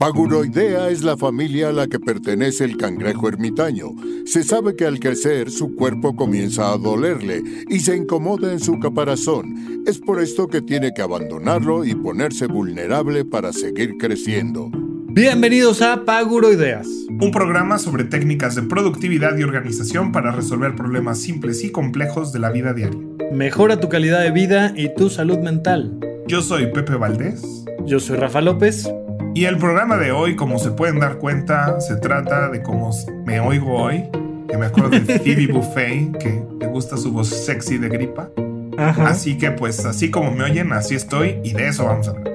Paguroidea es la familia a la que pertenece el cangrejo ermitaño. Se sabe que al crecer su cuerpo comienza a dolerle y se incomoda en su caparazón. Es por esto que tiene que abandonarlo y ponerse vulnerable para seguir creciendo. Bienvenidos a Paguroideas, un programa sobre técnicas de productividad y organización para resolver problemas simples y complejos de la vida diaria. Mejora tu calidad de vida y tu salud mental. Yo soy Pepe Valdés. Yo soy Rafa López. Y el programa de hoy, como se pueden dar cuenta, se trata de cómo me oigo hoy. Que me acuerdo de Phoebe Buffay, que le gusta su voz sexy de gripa. Ajá. Así que pues así como me oyen, así estoy, y de eso vamos a hablar.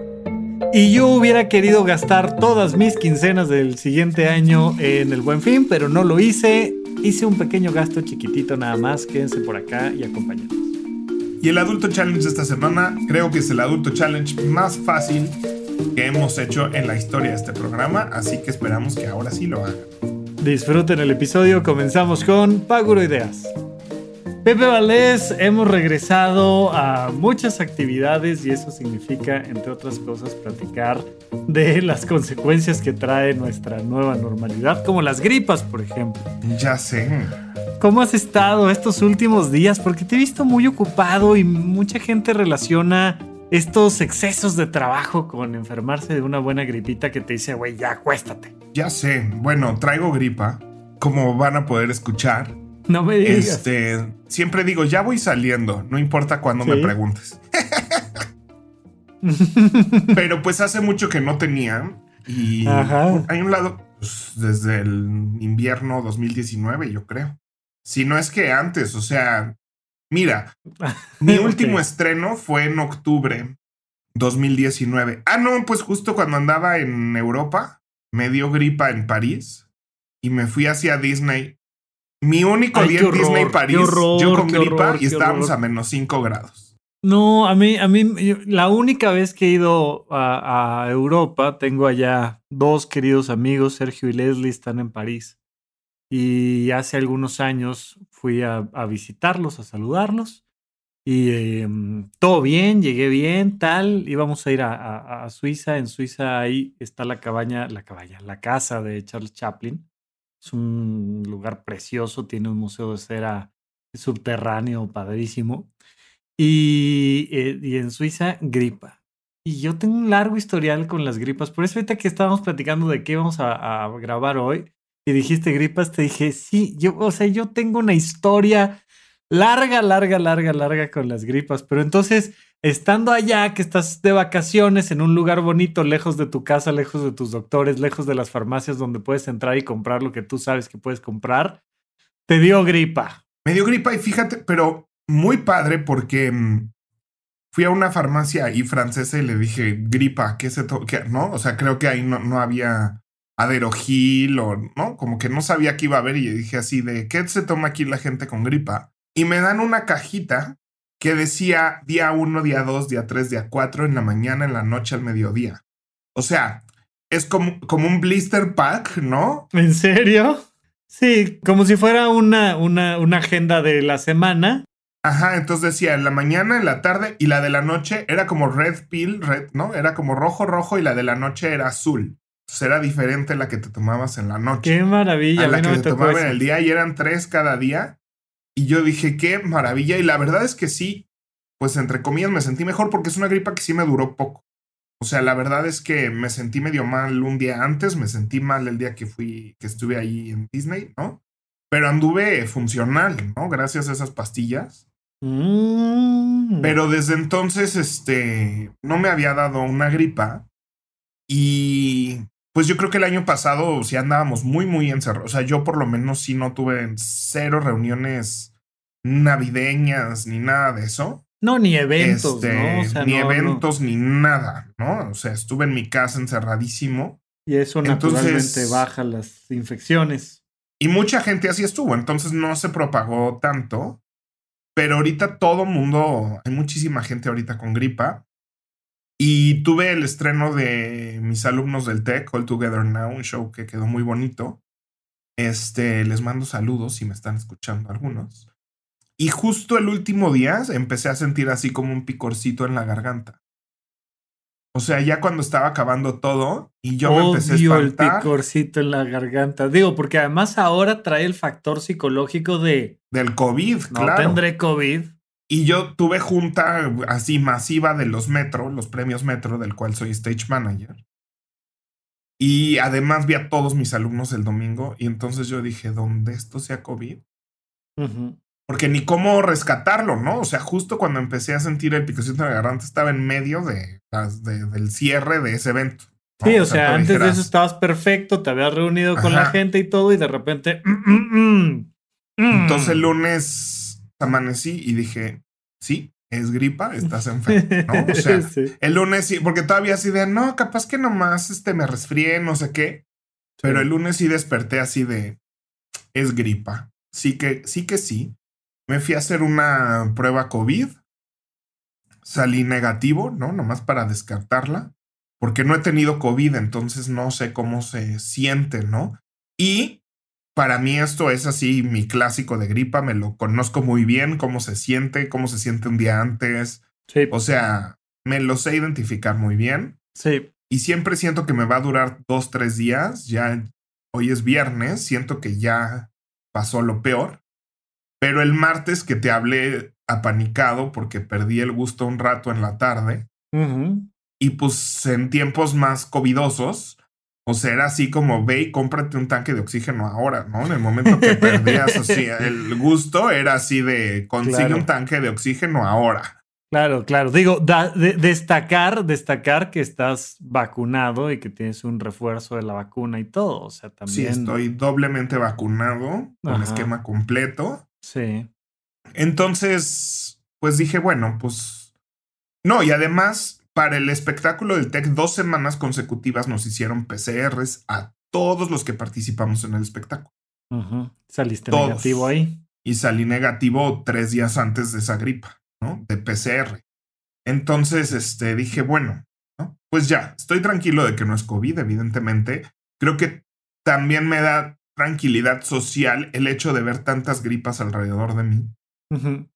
Y yo hubiera querido gastar todas mis quincenas del siguiente año en el Buen Fin, pero no lo hice. Hice un pequeño gasto chiquitito nada más. Quédense por acá y acompáñanos. Y el Adulto Challenge de esta semana, creo que es el Adulto Challenge más fácil que hemos hecho en la historia de este programa, así que esperamos que ahora sí lo hagan. Disfruten el episodio. Comenzamos con Paguroideas. Pepe Valdés, hemos regresado a muchas actividades y eso significa, entre otras cosas, platicar de las consecuencias que trae nuestra nueva normalidad, como las gripas, por ejemplo. Ya sé. ¿Cómo has estado estos últimos días? Porque te he visto muy ocupado y mucha gente relaciona estos excesos de trabajo con enfermarse de una buena gripita que te dice, güey, ya acuéstate. Ya sé. Bueno, traigo gripa, como van a poder escuchar. No me digas. Siempre digo, ya voy saliendo, no importa cuándo me preguntes. Pero pues hace mucho que no tenía. Y hay un lado, pues, desde el invierno 2019, yo creo. Si no es que antes, o sea... Mira, mi último estreno fue en octubre 2019. Ah, no, pues justo cuando andaba en Europa, me dio gripa en París y me fui hacia Disney. Mi único día en Disney París, yo con gripa y estábamos a -5 grados. No, a mí, la única vez que he ido a Europa, tengo allá dos queridos amigos, Sergio y Leslie, están en París. Y hace algunos años fui a visitarlos, a saludarlos. Y todo bien, llegué bien, tal. Íbamos a ir a Suiza. En Suiza ahí está la casa de Charles Chaplin. Es un lugar precioso, tiene un museo de cera subterráneo padrísimo. Y en Suiza, gripa. Y yo tengo un largo historial con las gripas. Por eso ahorita que estábamos platicando de qué vamos a grabar hoy, y dijiste gripas, te dije, sí, yo tengo una historia larga con las gripas. Pero entonces, estando allá, que estás de vacaciones en un lugar bonito, lejos de tu casa, lejos de tus doctores, lejos de las farmacias donde puedes entrar y comprar lo que tú sabes que puedes comprar, te dio gripa. Me dio gripa y fíjate, pero muy padre porque fui a una farmacia ahí francesa y le dije, gripa, ¿qué se toca? ¿No? O sea, creo que ahí no había... Aderogil o no, como que no sabía qué iba a haber y dije así de ¿qué se toma aquí la gente con gripa? Y me dan una cajita que decía día 1, día 2, día 3, día 4, en la mañana, en la noche, al mediodía. O sea, es como un blister pack, ¿no? ¿En serio? Sí, como si fuera una agenda de la semana. Ajá, entonces decía en la mañana, en la tarde y la de la noche era como red pill, red, ¿no? Era como rojo y la de la noche era azul. Será diferente la que te tomabas en la noche. ¡Qué maravilla! A la que te tomaba en el día y eran 3 cada día. Y yo dije, ¡qué maravilla! Y la verdad es que sí, pues entre comillas me sentí mejor porque es una gripa que sí me duró poco. O sea, la verdad es que me sentí medio mal un día antes, me sentí mal el día que estuve ahí en Disney, ¿no? Pero anduve funcional, ¿no? Gracias a esas pastillas. Pero desde entonces, no me había dado una gripa. Y... pues yo creo que el año pasado sí andábamos muy, muy encerrados. O sea, yo por lo menos sí no tuve 0 reuniones navideñas ni nada de eso. No, ni eventos, ¿no? O sea, ni eventos. Ni nada, ¿no? O sea, estuve en mi casa encerradísimo. Y eso naturalmente baja las infecciones. Y mucha gente así estuvo, entonces no se propagó tanto. Pero ahorita todo mundo, hay muchísima gente ahorita con gripa. Y tuve el estreno de mis alumnos del TEC, All Together Now, un show que quedó muy bonito. Les mando saludos si me están escuchando algunos. Y justo el último día empecé a sentir así como un picorcito en la garganta. O sea, ya cuando estaba acabando todo y yo me empecé a espantar. Odio el picorcito en la garganta. Digo, porque además ahora trae el factor psicológico de... Del COVID, no, claro. No tendré COVID. Y yo tuve junta así masiva de los Metro, los premios Metro, del cual soy stage manager. Y además vi a todos mis alumnos el domingo. Y entonces yo dije, ¿dónde esto sea COVID? Uh-huh. Porque ni cómo rescatarlo, ¿no? O sea, justo cuando empecé a sentir el picorcito en la garganta estaba en medio del cierre de ese evento, ¿no? Sí, o sea antes de eso estabas perfecto, te habías reunido con la gente y todo, y de repente... Entonces el lunes amanecí y dije, sí, es gripa, estás enfermo, ¿no? O sea, sí. El lunes sí, porque todavía así de, no, capaz que nomás me resfrié, no sé qué. Sí. Pero el lunes sí desperté así de, es gripa. Sí que sí. Me fui a hacer una prueba COVID. Salí negativo, ¿no? Nomás para descartarla. Porque no he tenido COVID, entonces no sé cómo se siente, ¿no? Y para mí esto es así mi clásico de gripa. Me lo conozco muy bien, cómo se siente un día antes. Sí. O sea, me lo sé identificar muy bien. Sí. Y siempre siento que me va a durar 2-3 días. Ya hoy es viernes, siento que ya pasó lo peor. Pero el martes que te hablé apanicado porque perdí el gusto un rato en la tarde. Uh-huh. Y pues en tiempos más covidosos, o sea, era así como ve y cómprate un tanque de oxígeno ahora, ¿no? En el momento que perdías así, el gusto era así de consigue un tanque de oxígeno ahora. Claro. Digo, destacar que estás vacunado y que tienes un refuerzo de la vacuna y todo. O sea, también... Sí, estoy doblemente vacunado con esquema completo. Sí. Entonces, pues dije, bueno, pues... No, y además, para el espectáculo del TEC, 2 semanas consecutivas nos hicieron PCRs a todos los que participamos en el espectáculo. Uh-huh. Saliste todos. Negativo ahí. Y salí negativo 3 días antes de esa gripa, ¿no? De PCR. Entonces, dije, bueno, ¿no? Pues ya, estoy tranquilo de que no es COVID, evidentemente. Creo que también me da... tranquilidad social el hecho de ver tantas gripas alrededor de mí. Uh-huh.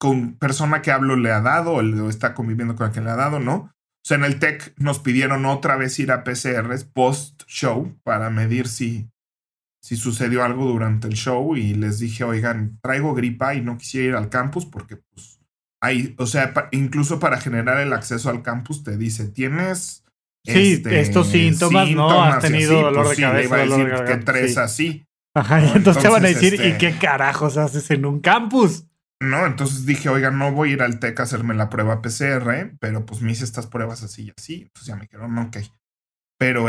Con persona que hablo le ha dado o está conviviendo con la que le ha dado, ¿no? O sea, en el TEC nos pidieron otra vez ir a PCRs post-show para medir si sucedió algo durante el show, y les dije, oigan, traigo gripa y no quisiera ir al campus porque pues hay, o sea, incluso para generar el acceso al campus te dice, tienes... Sí, estos síntomas, ¿no? Has tenido así, dolor de cabeza. Iba a decir dolor de cabeza, que 3 sí. Así. Ajá, ¿no? Entonces te van a decir, ¿y qué carajos haces en un campus? No, entonces dije, oiga, no voy a ir al TEC a hacerme la prueba PCR, pero pues me hice estas pruebas así y así. Entonces ya me dijeron, ok. Pero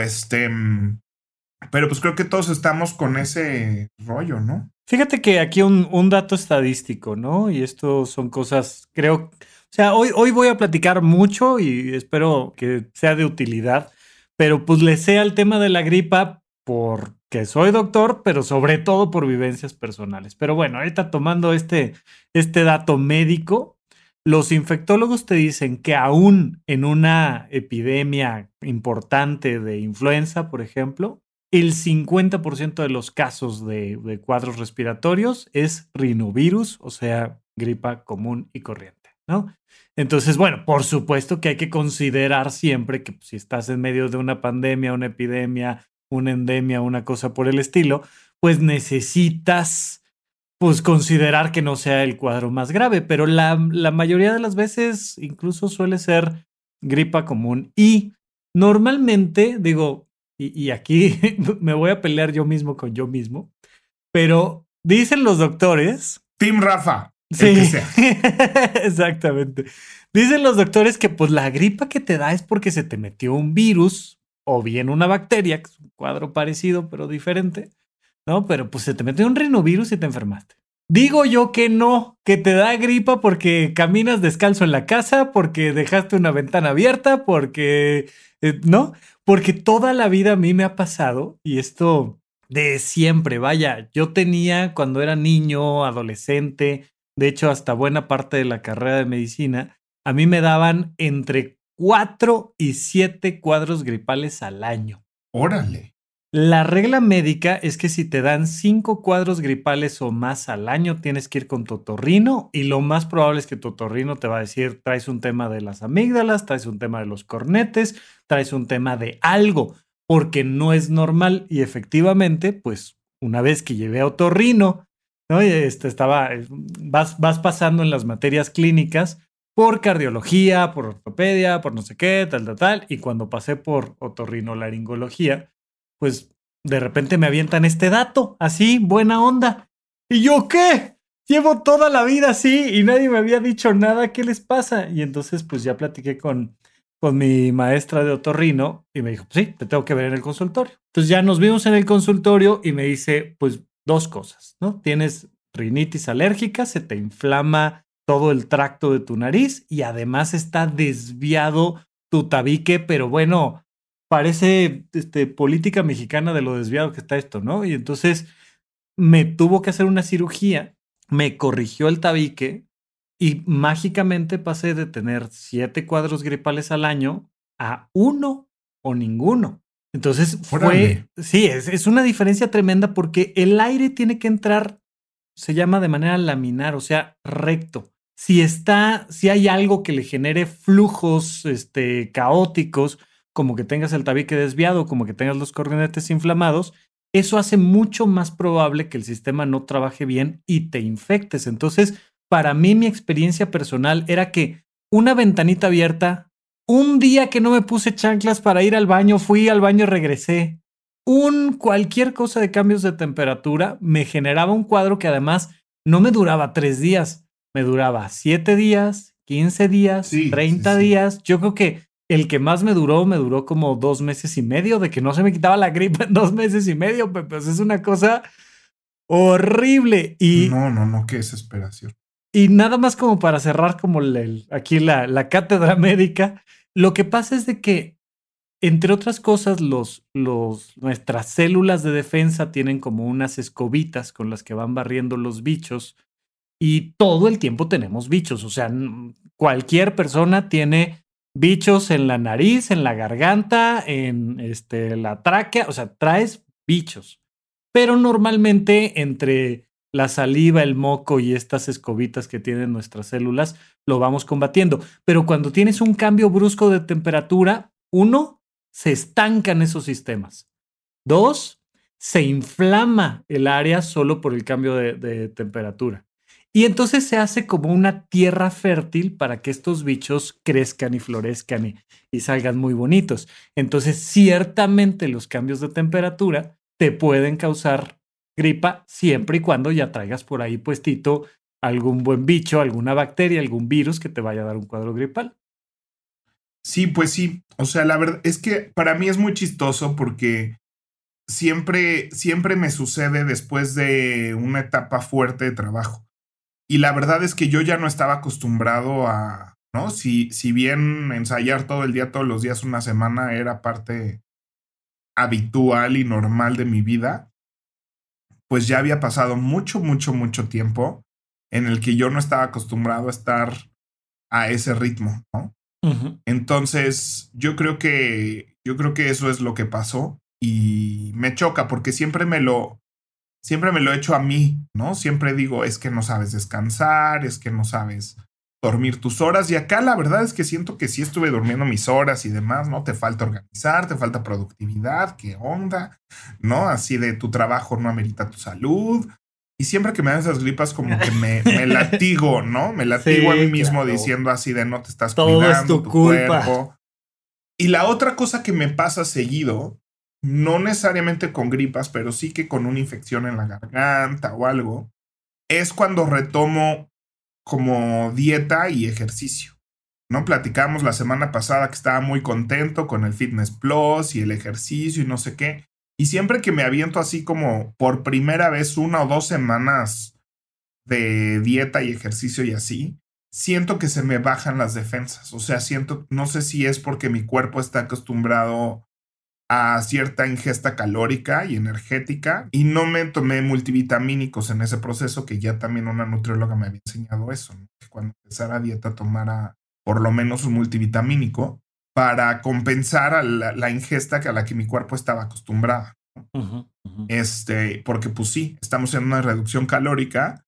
pero pues creo que todos estamos con ese rollo, ¿no? Fíjate que aquí un dato estadístico, ¿no? Y esto son cosas, creo... O sea, hoy voy a platicar mucho y espero que sea de utilidad, pero pues le sea el tema de la gripa porque soy doctor, pero sobre todo por vivencias personales. Pero bueno, ahorita tomando este dato médico, los infectólogos te dicen que aún en una epidemia importante de influenza, por ejemplo, el 50% de los casos de cuadros respiratorios es rinovirus, o sea, gripa común y corriente, ¿no? Entonces, bueno, por supuesto que hay que considerar siempre que pues, si estás en medio de una pandemia, una epidemia, una endemia, una cosa por el estilo, pues necesitas pues, considerar que no sea el cuadro más grave, pero la mayoría de las veces incluso suele ser gripa común y normalmente, digo, y aquí me voy a pelear yo mismo con yo mismo, pero dicen los doctores... Team Rafa. Sí, exactamente. Dicen los doctores que pues la gripa que te da es porque se te metió un virus o bien una bacteria, que es un cuadro parecido pero diferente, ¿no? Pero pues se te metió un rinovirus y te enfermaste. Digo yo que no, que te da gripa porque caminas descalzo en la casa, porque dejaste una ventana abierta, porque... ¿no? Porque toda la vida a mí me ha pasado y esto de siempre, vaya, yo tenía cuando era niño, adolescente... De hecho, hasta buena parte de la carrera de medicina, a mí me daban entre 4 y 7 cuadros gripales al año. ¡Órale! La regla médica es que si te dan 5 cuadros gripales o más al año, tienes que ir con tu otorrino y lo más probable es que tu otorrino te va a decir traes un tema de las amígdalas, traes un tema de los cornetes, traes un tema de algo, porque no es normal. Y efectivamente, pues una vez que llevé a otorrino, ¿no? Vas pasando en las materias clínicas por cardiología, por ortopedia, por no sé qué, tal, y cuando pasé por otorrinolaringología, pues de repente me avientan este dato, así, buena onda. ¿Y yo qué? Llevo toda la vida así y nadie me había dicho nada, ¿qué les pasa? Y entonces pues ya platiqué con mi maestra de otorrino y me dijo, pues sí, te tengo que ver en el consultorio. Entonces ya nos vimos en el consultorio y me dice, pues 2 cosas, ¿no? Tienes rinitis alérgica, se te inflama todo el tracto de tu nariz y además está desviado tu tabique, pero bueno... Parece política mexicana de lo desviado que está esto, ¿no? Y entonces me tuvo que hacer una cirugía, me corrigió el tabique y mágicamente pasé de tener 7 cuadros gripales al año a 1 o ninguno. Entonces fue... Sí, es una diferencia tremenda porque el aire tiene que entrar, se llama de manera laminar, o sea, recto. Si hay algo que le genere flujos caóticos... como que tengas el tabique desviado, como que tengas los cornetes inflamados, eso hace mucho más probable que el sistema no trabaje bien y te infectes. Entonces, para mí, mi experiencia personal era que una ventanita abierta, un día que no me puse chanclas para ir al baño, fui al baño y regresé, cualquier cosa de cambios de temperatura me generaba un cuadro que además no me duraba 3 días, me duraba 7 días, 15 días, 30 días. Yo creo que el que más me duró como 2 meses y medio, de que no se me quitaba la gripa en 2 meses y medio, Pepe. Es una cosa horrible. Y no, qué desesperación. Y nada más como para cerrar como aquí la cátedra médica, lo que pasa es de que, entre otras cosas, nuestras células de defensa tienen como unas escobitas con las que van barriendo los bichos y todo el tiempo tenemos bichos. O sea, cualquier persona tiene... bichos en la nariz, en la garganta, en la tráquea. O sea, traes bichos. Pero normalmente entre la saliva, el moco y estas escobitas que tienen nuestras células, lo vamos combatiendo. Pero cuando tienes un cambio brusco de temperatura, 1, se estancan esos sistemas. 2, se inflama el área solo por el cambio de temperatura. Y entonces se hace como una tierra fértil para que estos bichos crezcan y florezcan y salgan muy bonitos. Entonces, ciertamente los cambios de temperatura te pueden causar gripa siempre y cuando ya traigas por ahí puestito algún buen bicho, alguna bacteria, algún virus que te vaya a dar un cuadro gripal. Sí, pues sí. O sea, la verdad es que para mí es muy chistoso porque... Siempre me sucede después de una etapa fuerte de trabajo. Y la verdad es que yo ya no estaba acostumbrado a, ¿no? Si bien ensayar todo el día, todos los días, una semana era parte habitual y normal de mi vida, pues ya había pasado mucho tiempo en el que yo no estaba acostumbrado a estar a ese ritmo, ¿no? Uh-huh. Entonces, yo creo que eso es lo que pasó y me choca porque siempre me lo he hecho a mí, ¿no? Siempre digo, es que no sabes descansar, es que no sabes dormir tus horas. Y acá la verdad es que siento que sí estuve durmiendo mis horas y demás, ¿no? Te falta organizar, te falta productividad, qué onda, ¿no? Así de tu trabajo no amerita tu salud. Y siempre que me dan esas gripas como que me latigo, ¿no? Me latigo a mí mismo, claro, diciendo así de no te estás todo cuidando, es tu culpa. Cuerpo. Y la otra cosa que me pasa seguido... no necesariamente con gripas, pero sí que con una infección en la garganta o algo, es cuando retomo como dieta y ejercicio, ¿no? Platicamos la semana pasada que estaba muy contento con el Fitness Plus y el ejercicio y no sé qué, y siempre que me aviento así como por primera vez 1 o 2 semanas de dieta y ejercicio y así, siento que se me bajan las defensas, o sea, no sé si es porque mi cuerpo está acostumbrado a cierta ingesta calórica y energética y no me tomé multivitamínicos en ese proceso, que ya también una nutrióloga me había enseñado eso, ¿no? Que cuando empezara dieta tomara por lo menos un multivitamínico para compensar a la ingesta a la que mi cuerpo estaba acostumbrado. Uh-huh, uh-huh. Porque pues sí, estamos en una reducción calórica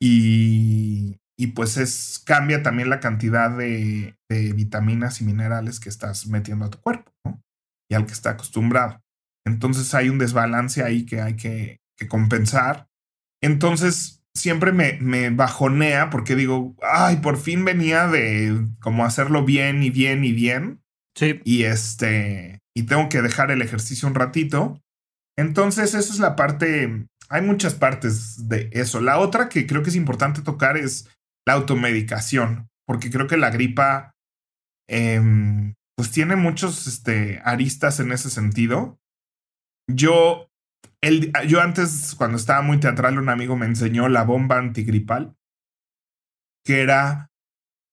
y pues cambia también la cantidad de vitaminas y minerales que estás metiendo a tu cuerpo, ¿no? Y al que está acostumbrado. Entonces hay un desbalance ahí que hay que compensar. Entonces siempre me bajonea porque digo, ay, por fin venía de como hacerlo bien y bien y bien. Sí. Y tengo que dejar el ejercicio un ratito. Entonces esa es la parte. Hay muchas partes de eso. La otra que creo que es importante tocar es la automedicación, porque creo que la gripa pues tiene muchos aristas en ese sentido. Yo antes, cuando estaba muy teatral, un amigo me enseñó la bomba antigripal, que era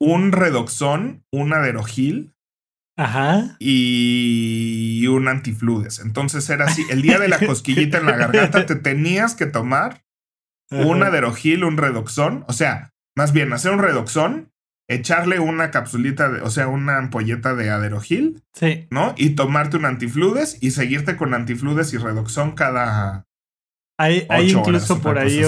un redoxón, un aderogil. Ajá. Y un antifludes. Entonces era así. El día de la cosquillita en la garganta te tenías que tomar un aderogil, un redoxón. O sea, más bien hacer un redoxón, echarle una capsulita, una ampolleta de aderogil. Sí. ¿No? Y tomarte un antifludes y seguirte con antifludes y redoxón cada... Hay incluso horas, por ahí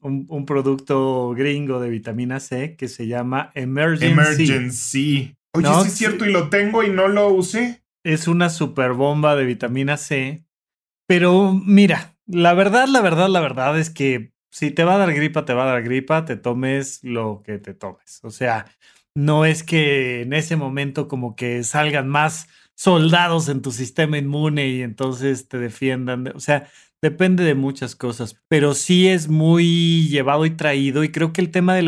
un producto gringo de vitamina C que se llama Emergency. Oye, no, sí es cierto, sí. Y lo tengo y no lo usé. Es una super bomba de vitamina C. Pero mira, la verdad es que si te va a dar gripa, te tomes lo que te tomes. O sea, no es que en ese momento como que salgan más soldados en tu sistema inmune y entonces te defiendan. O sea, depende de muchas cosas, pero sí es muy llevado y traído. Y creo que el tema de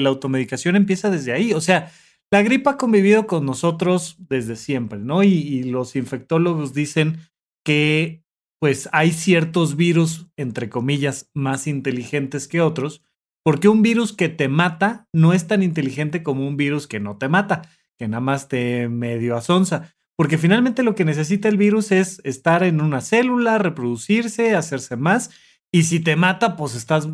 la automedicación empieza desde ahí. O sea, la gripa ha convivido con nosotros desde siempre, ¿no? Y los infectólogos dicen que pues hay ciertos virus, entre comillas, más inteligentes que otros, porque un virus que te mata no es tan inteligente como un virus que no te mata, que nada más te medio asonza, porque finalmente lo que necesita el virus es estar en una célula, reproducirse, hacerse más, y si te mata, pues estás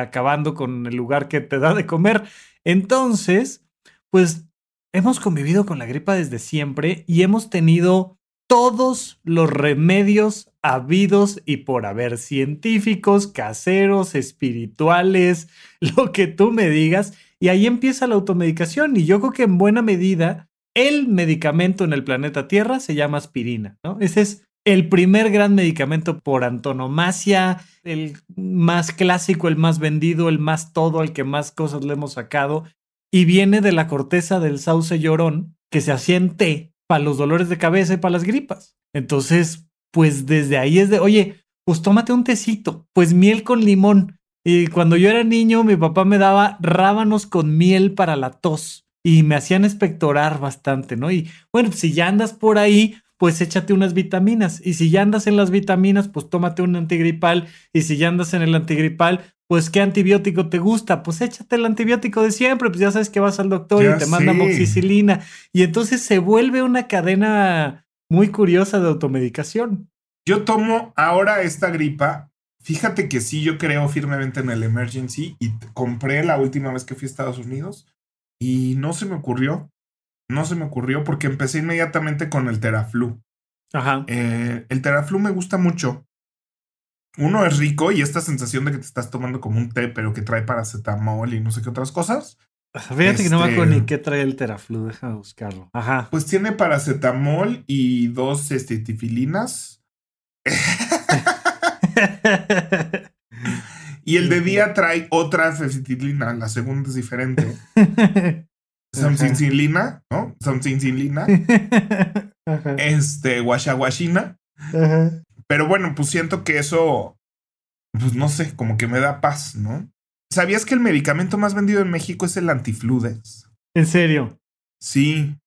acabando con el lugar que te da de comer. Entonces, pues... hemos convivido con la gripa desde siempre y hemos tenido todos los remedios habidos y por haber, científicos, caseros, espirituales, lo que tú me digas. Y ahí empieza la automedicación. Y yo creo que en buena medida el medicamento en el planeta Tierra se llama aspirina, ¿no? Ese es el primer gran medicamento por antonomasia, el más clásico, el más vendido, el más todo, al que más cosas le hemos sacado. Y viene de la corteza del sauce llorón, que se hacía en té para los dolores de cabeza y para las gripas. Entonces, pues desde ahí es de, oye, pues tómate un tecito, pues miel con limón. Y cuando yo era niño, mi papá me daba rábanos con miel para la tos y me hacían expectorar bastante, ¿no? Y bueno, si ya andas por ahí, pues échate unas vitaminas. Y si ya andas en las vitaminas, pues tómate un antigripal. Y si ya andas en el antigripal... pues, ¿qué antibiótico te gusta? Pues échate el antibiótico de siempre. Pues ya sabes que vas al doctor y te manda amoxicilina. Y entonces se vuelve una cadena muy curiosa de automedicación. Yo tomo ahora esta gripa. Fíjate que sí, yo creo firmemente en el emergency. Y compré la última vez que fui a Estados Unidos. Y no se me ocurrió porque empecé inmediatamente con el Teraflu. Ajá. El Teraflu me gusta mucho. Uno es rico y esta sensación de que te estás tomando como un té, pero que trae paracetamol y no sé qué otras cosas. Fíjate que no me acuerdo ni qué trae el Teraflu, deja de buscarlo. Ajá. Pues tiene paracetamol y 2 tifilinas. Y el de día trae otra fefitilina, la segunda es diferente. Samsicilina, ¿no? Samsicilina. Guachaguachina. Ajá. Pero bueno, pues siento que eso, pues no sé, como que me da paz, ¿no? ¿Sabías que el medicamento más vendido en México es el antifludes? ¿En serio? Sí.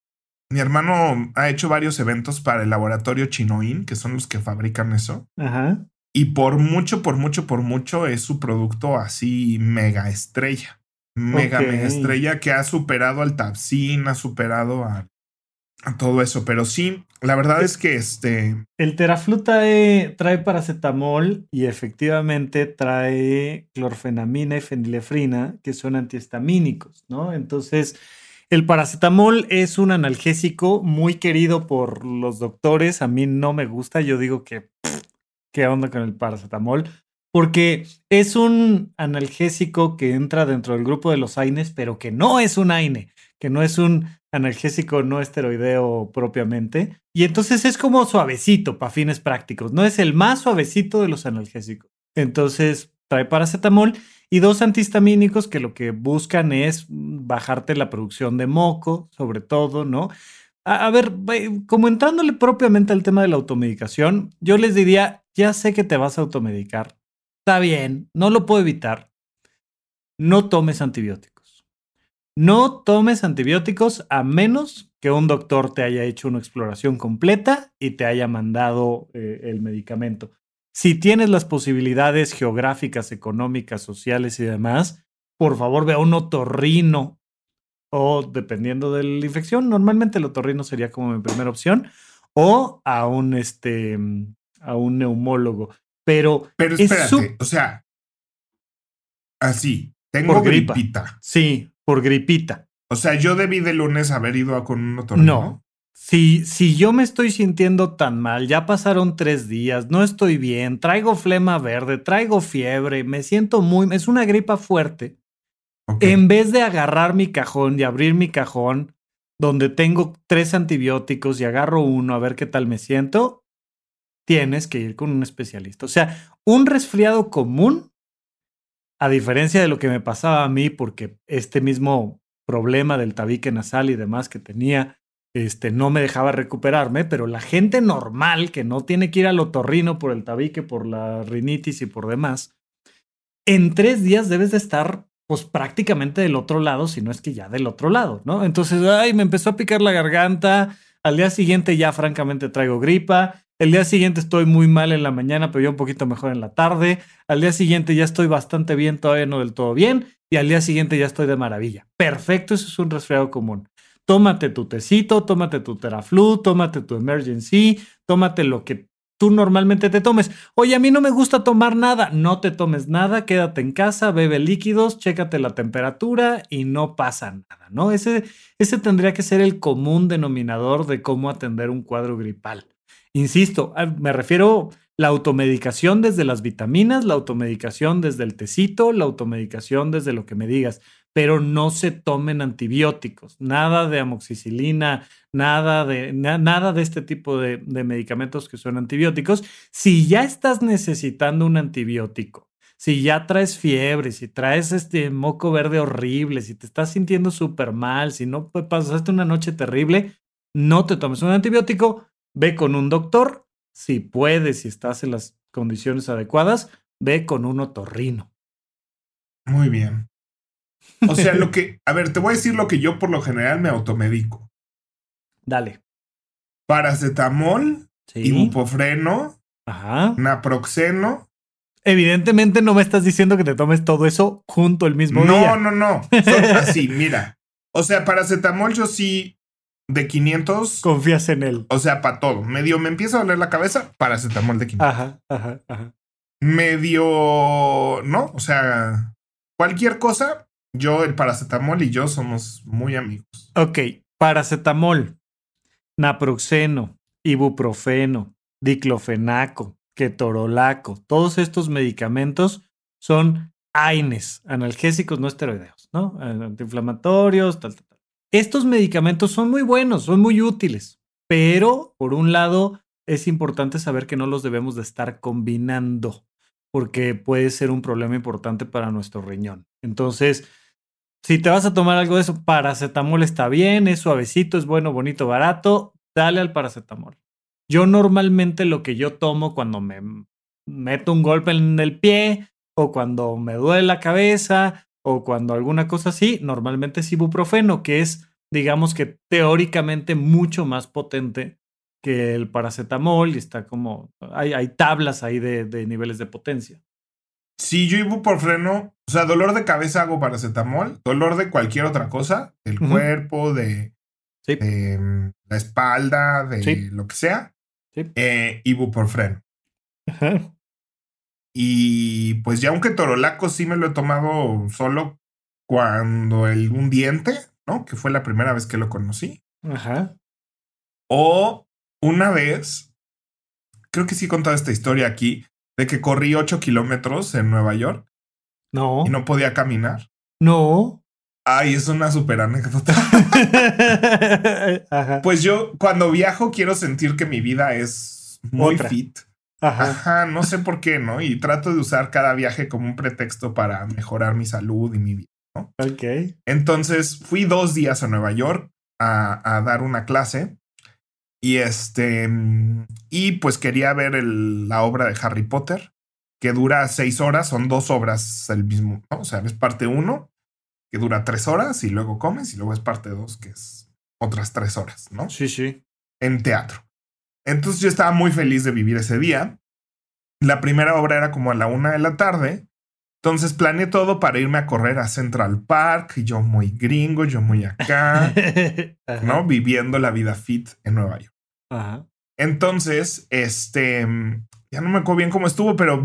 Mi hermano ha hecho varios eventos para el laboratorio Chinoin, que son los que fabrican eso. Ajá. Y por mucho es su producto así mega estrella. Mega estrella que ha superado al Tapsin, ha superado a todo eso, pero sí, la verdad es que el Teraflu trae paracetamol y efectivamente trae clorfenamina y fenilefrina, que son antihistamínicos, ¿no? Entonces, el paracetamol es un analgésico muy querido por los doctores. A mí no me gusta, yo digo que qué onda con el paracetamol, porque es un analgésico que entra dentro del grupo de los AINES, pero que no es un AINE, que no es un analgésico no esteroideo propiamente. Y entonces es como suavecito para fines prácticos. No es el más suavecito de los analgésicos. Entonces trae paracetamol y dos antihistamínicos que lo que buscan es bajarte la producción de moco, sobre todo, ¿no? A ver, como entrándole propiamente al tema de la automedicación, yo les diría, ya sé que te vas a automedicar. Está bien, no lo puedo evitar. No tomes antibióticos. No tomes antibióticos a menos que un doctor te haya hecho una exploración completa y te haya mandado el medicamento. Si tienes las posibilidades geográficas, económicas, sociales y demás, por favor ve a un otorrino o, dependiendo de la infección, normalmente el otorrino sería como mi primera opción, o a un neumólogo. Pero espérate, o sea, así, tengo gripita. Sí, por gripita. O sea, yo debí de lunes haber ido con un otorrino. No. Si yo me estoy sintiendo tan mal, ya pasaron 3 días, no estoy bien, traigo flema verde, traigo fiebre, me siento es una gripa fuerte. Okay. En vez de agarrar mi cajón y abrir mi cajón, donde tengo 3 antibióticos y agarro uno a ver qué tal me siento, tienes que ir con un especialista. O sea, un resfriado común, a diferencia de lo que me pasaba a mí, porque este mismo problema del tabique nasal y demás que tenía, no me dejaba recuperarme, pero la gente normal que no tiene que ir al otorrino por el tabique, por la rinitis y por demás, en 3 días debes de estar pues prácticamente del otro lado, si no es que ya del otro lado, ¿no? Entonces, me empezó a picar la garganta, al día siguiente ya francamente traigo gripa, el día siguiente estoy muy mal en la mañana, pero ya un poquito mejor en la tarde, al día siguiente ya estoy bastante bien, todavía no del todo bien, y al día siguiente ya estoy de maravilla. Perfecto, eso es un resfriado común. Tómate tu tecito, tómate tu Teraflu, tómate tu Emergency, tómate lo que tú normalmente te tomes. Oye, a mí no me gusta tomar nada. No te tomes nada, quédate en casa, bebe líquidos, chécate la temperatura y no pasa nada, ¿no? Ese tendría que ser el común denominador de cómo atender un cuadro gripal. Insisto, me refiero a la automedicación desde las vitaminas, la automedicación desde el tecito, la automedicación desde lo que me digas. Pero no se tomen antibióticos, nada de amoxicilina, nada de este tipo de medicamentos que son antibióticos. Si ya estás necesitando un antibiótico, si ya traes fiebre, si traes moco verde horrible, si te estás sintiendo súper mal, si no pasaste una noche terrible, no te tomes un antibiótico, ve con un doctor. Si puedes, si estás en las condiciones adecuadas, ve con un otorrino. Muy bien. O sea, te voy a decir lo que yo por lo general me automedico. Dale. Paracetamol, sí. Ibuprofeno, ajá. Naproxeno. Evidentemente no me estás diciendo que te tomes todo eso junto el mismo día. No. Son así, mira. O sea, paracetamol yo sí, de 500. Confías en él. O sea, para todo. Medio me empieza a doler la cabeza, paracetamol de 500. Ajá. Medio, ¿no? O sea, cualquier cosa... Yo, el paracetamol y yo somos muy amigos. Ok, paracetamol, naproxeno, ibuprofeno, diclofenaco, ketorolaco. Todos estos medicamentos son AINES, analgésicos no esteroideos, ¿no? Antiinflamatorios, tal. Estos medicamentos son muy buenos, son muy útiles, pero por un lado es importante saber que no los debemos de estar combinando porque puede ser un problema importante para nuestro riñón. Entonces, si te vas a tomar algo de eso, paracetamol está bien, es suavecito, es bueno, bonito, barato, dale al paracetamol. Yo normalmente lo que yo tomo cuando me meto un golpe en el pie o cuando me duele la cabeza o cuando alguna cosa así, normalmente es ibuprofeno, que es, digamos que teóricamente mucho más potente que el paracetamol y está como... Hay tablas ahí de niveles de potencia. Sí, yo ibuprofeno, o sea, dolor de cabeza hago paracetamol, dolor de cualquier otra cosa, del cuerpo, de la espalda, de lo que sea, ibuprofeno. Ajá. Y pues ya un ketorolaco sí me lo he tomado solo cuando un diente, ¿no? Que fue la primera vez que lo conocí. Ajá. O una vez creo que sí he contado esta historia aquí, de que corrí 8 kilómetros en Nueva York. No. Y no podía caminar. No. Ay, es una súper anécdota. Ajá. Pues yo cuando viajo quiero sentir que mi vida es muy fit. Ajá. Ajá, no sé por qué, ¿no? Y trato de usar cada viaje como un pretexto para mejorar mi salud y mi vida, ¿no? Ok. Entonces fui 2 días a Nueva York a dar una clase. Y y pues quería ver la obra de Harry Potter, que dura 6 horas, son 2 obras el mismo, ¿no? O sea, es parte 1, que dura 3 horas, y luego comes, y luego es parte 2, que es otras 3 horas, ¿no? Sí, sí. En teatro. Entonces yo estaba muy feliz de vivir ese día. La primera obra era como a la 1 de la tarde. Entonces planeé todo para irme a correr a Central Park, y yo muy gringo, yo muy acá, ¿no? Viviendo la vida fit en Nueva York. Ajá. Entonces, ya no me acuerdo bien cómo estuvo, pero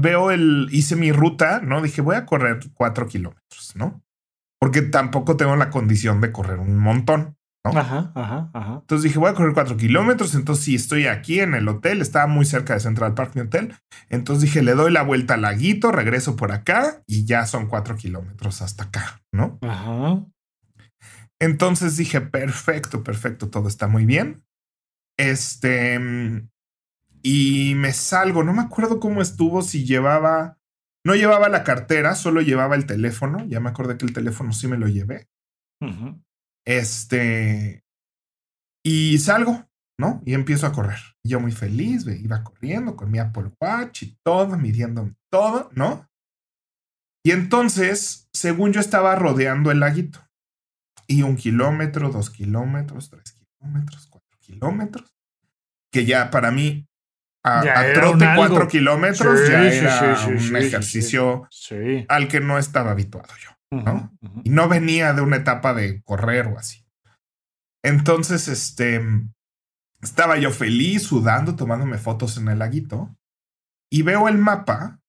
hice mi ruta, ¿no? Dije, voy a correr 4 kilómetros, ¿no? Porque tampoco tengo la condición de correr un montón, ¿no? Ajá, ajá, ajá. Entonces dije, voy a correr 4 kilómetros. Entonces, sí, estoy aquí en el hotel. Estaba muy cerca de Central Park, mi hotel. Entonces dije, le doy la vuelta al laguito, regreso por acá y ya son 4 kilómetros hasta acá, ¿no? Ajá. Entonces dije, perfecto, perfecto. Todo está muy bien. Y me salgo. No me acuerdo cómo estuvo, si llevaba... No llevaba la cartera, solo llevaba el teléfono. Ya me acordé que el teléfono sí me lo llevé. Uh-huh. Y salgo, ¿no? Y empiezo a correr. Yo muy feliz, iba corriendo con mi Apple Watch y todo, midiendo todo, ¿no? Y entonces, según yo, estaba rodeando el laguito. Y 1 kilómetro, 2 kilómetros, 3 kilómetros, 4 kilómetros. Que ya para mí... a trote 4 kilómetros, sí, ya era un ejercicio al que no estaba habituado yo, ¿no? Uh-huh, uh-huh. Y no venía de una etapa de correr o así. Entonces, estaba yo feliz, sudando, tomándome fotos en el laguito, y veo el mapa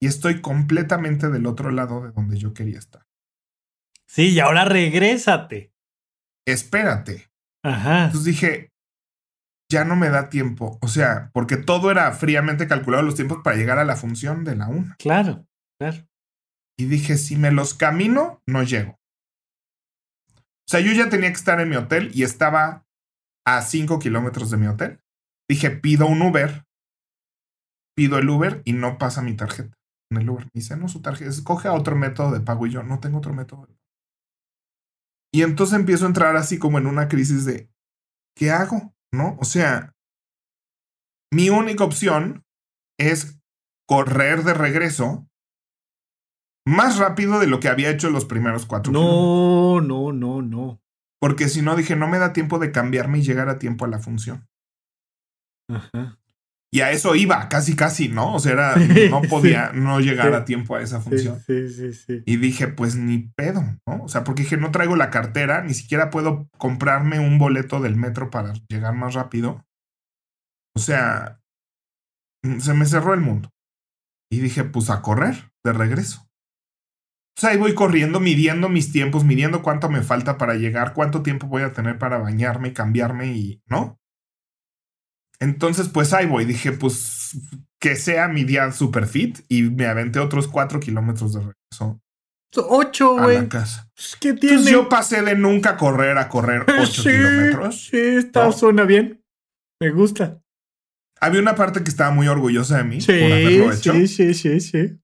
y estoy completamente del otro lado de donde yo quería estar. Sí, y ahora regrésate. Espérate. Ajá. Entonces dije... ya no me da tiempo. O sea, porque todo era fríamente calculado los tiempos para llegar a la función de la 1. Claro, claro. Y dije, si me los camino, no llego. O sea, yo ya tenía que estar en mi hotel y estaba a 5 kilómetros de mi hotel. Dije, pido un Uber. Pido el Uber y no pasa mi tarjeta en el Uber. Me dice, no, su tarjeta. Escoge otro método de pago. Y yo, no tengo otro método. Y entonces empiezo a entrar así como en una crisis de, ¿qué hago? ¿No? O sea, mi única opción es correr de regreso más rápido de lo que había hecho los primeros 4 kilómetros. No. Porque si no, dije, no me da tiempo de cambiarme y llegar a tiempo a la función. Ajá. Y a eso iba, casi, ¿no? O sea, no podía no llegar a tiempo a esa función. Sí. Y dije, pues ni pedo, ¿no? O sea, porque dije, no traigo la cartera, ni siquiera puedo comprarme un boleto del metro para llegar más rápido. O sea, se me cerró el mundo. Y dije, pues a correr, de regreso. Entonces ahí voy corriendo, midiendo mis tiempos, midiendo cuánto me falta para llegar, cuánto tiempo voy a tener para bañarme, cambiarme y, ¿no? Entonces, pues ahí voy. Dije, pues que sea mi día super fit y me aventé otros 4 kilómetros de regreso. 8, güey. A la casa. ¿Qué tiene? Entonces yo pasé de nunca correr a correr 8 kilómetros. Sí, está, ¿no? Suena bien. Me gusta. Había una parte que estaba muy orgullosa de mí por haberlo hecho. Sí.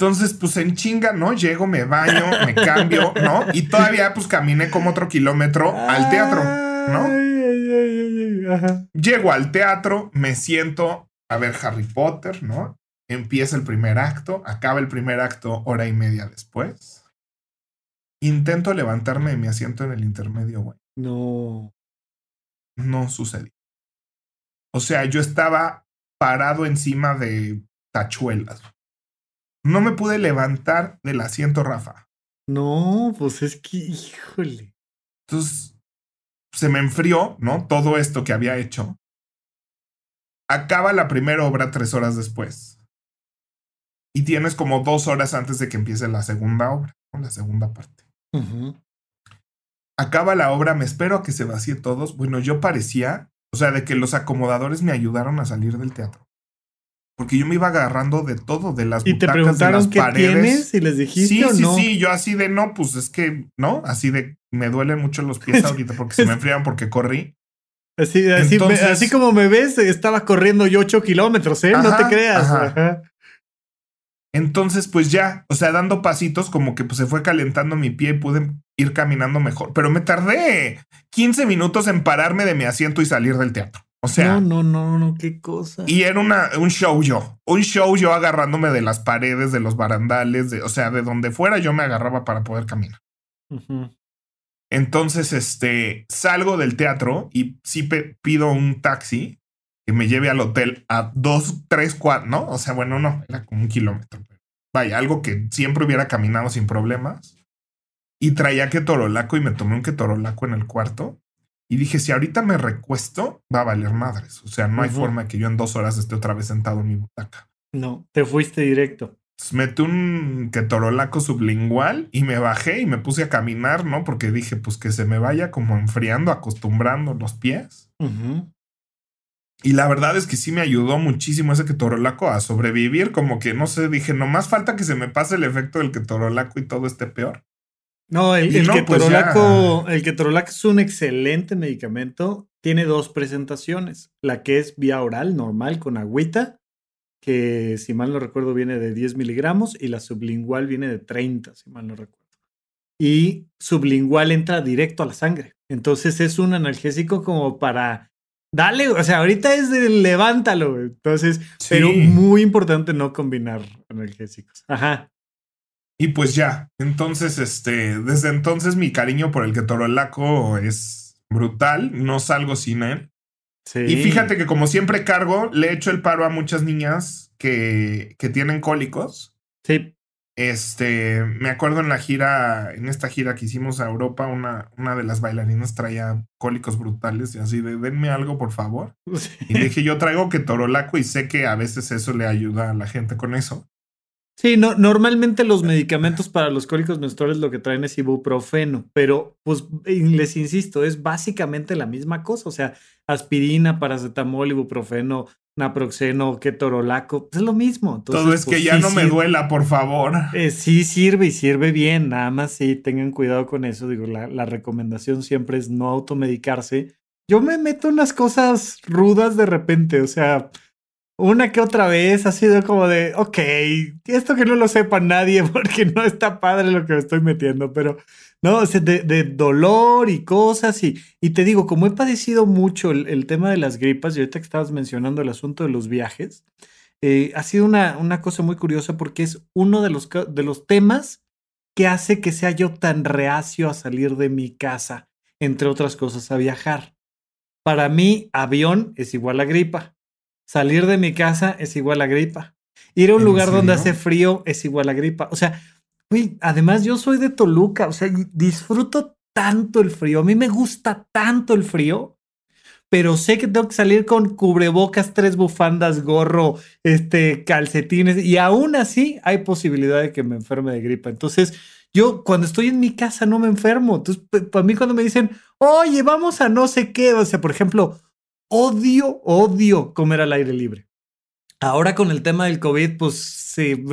Entonces, pues en chinga, ¿no? Llego, me baño, me cambio, ¿no? Y todavía, pues caminé como otro kilómetro al teatro, ¿no? Ajá. Llego al teatro, me siento a ver Harry Potter, ¿no? Empieza el primer acto, acaba el primer acto 1:30 después. Intento levantarme de mi asiento en el intermedio, güey. No. No sucedió. O sea, yo estaba parado encima de tachuelas. No me pude levantar del asiento, Rafa. No, pues es que, híjole. Entonces... se me enfrió, ¿no? Todo esto que había hecho. Acaba la primera obra 3 horas después. Y tienes como 2 horas antes de que empiece la segunda obra, ¿no? La segunda parte. Uh-huh. Acaba la obra, me espero a que se vacíe todos. Bueno, yo parecía O sea, de que los acomodadores me ayudaron a salir del teatro. Porque yo me iba agarrando de todo, de las butacas, de las paredes. ¿Y te preguntaron qué tienes y les dijiste sí, o no? Sí, sí, yo así de no, pues es que, ¿no? Así de, me duelen mucho los pies ahorita porque se me enfriaron porque corrí. Así, entonces, así como me ves, estaba corriendo yo 8 kilómetros, ¿eh? Ajá, no te creas. Ajá. Ajá. Entonces, pues ya, o sea, dando pasitos, como que pues, se fue calentando mi pie y pude ir caminando mejor. Pero me tardé 15 minutos en pararme de mi asiento y salir del teatro. O sea, no, qué cosa. Y era un show yo agarrándome de las paredes, de los barandales, o sea, de donde fuera yo me agarraba para poder caminar. Uh-huh. Entonces, salgo del teatro y sí pido un taxi que me lleve al hotel a 2, 3, 4, ¿no? O sea, bueno, no, era como 1 kilómetro. Vaya, algo que siempre hubiera caminado sin problemas. Y traía ketorolaco y me tomé un ketorolaco en el cuarto. Y dije, si ahorita me recuesto, va a valer madres. O sea, no hay forma de que yo en 2 horas esté otra vez sentado en mi butaca. No, te fuiste directo. Entonces, metí un ketorolaco sublingual y me bajé y me puse a caminar, ¿no? Porque dije, pues que se me vaya como enfriando, acostumbrando los pies. Uh-huh. Y la verdad es que sí me ayudó muchísimo ese ketorolaco a sobrevivir. Como que, no sé, dije, nomás falta que se me pase el efecto del ketorolaco y todo esté peor. No, el ketorolaco es un excelente medicamento. Tiene 2 presentaciones. La que es vía oral, normal, con agüita, que si mal no recuerdo viene de 10 miligramos, y la sublingual viene de 30, si mal no recuerdo. Y sublingual entra directo a la sangre. Entonces es un analgésico como para... Dale, o sea, ahorita es de levántalo. Entonces, sí. Pero muy importante no combinar analgésicos. Ajá. Y pues ya, entonces, desde entonces mi cariño por el ketorolaco es brutal, no salgo sin él. Sí. Y fíjate que como siempre cargo, le echo el paro a muchas niñas que tienen cólicos. Sí. Me acuerdo en esta gira que hicimos a Europa, una de las bailarinas traía cólicos brutales y así de, denme algo, por favor. Sí. Y dije, yo traigo ketorolaco y sé que a veces eso le ayuda a la gente con eso. Sí, no, normalmente los medicamentos para los cólicos menstruales lo que traen es ibuprofeno, pero pues les insisto, es básicamente la misma cosa. O sea, aspirina, paracetamol, ibuprofeno, naproxeno, ketorolaco, es lo mismo. Entonces, todo es pues, que ya sí no sirve. Me duela, por favor. Sí sirve y sirve bien, nada más sí, tengan cuidado con eso. Digo, la recomendación siempre es no automedicarse. Yo me meto en las cosas rudas de repente, o sea... Una que otra vez ha sido como de, ok, esto que no lo sepa nadie porque no está padre lo que me estoy metiendo, pero no, o sea, de dolor y cosas. Y te digo, como he padecido mucho el tema de las gripas y ahorita que estabas mencionando el asunto de los viajes, ha sido una cosa muy curiosa porque es uno de los temas que hace que sea yo tan reacio a salir de mi casa, entre otras cosas, a viajar. Para mí, avión es igual a gripa. Salir de mi casa es igual a gripa. Ir a un lugar donde hace frío es igual a gripa. O sea, uy, además yo soy de Toluca. O sea, disfruto tanto el frío. A mí me gusta tanto el frío. Pero sé que tengo que salir con cubrebocas, 3 bufandas, gorro, calcetines. Y aún así hay posibilidad de que me enferme de gripa. Entonces... Yo cuando estoy en mi casa no me enfermo. Entonces, para mí cuando me dicen, oye, vamos a no sé qué. O sea, por ejemplo... Odio comer al aire libre. Ahora con el tema del COVID, pues sí,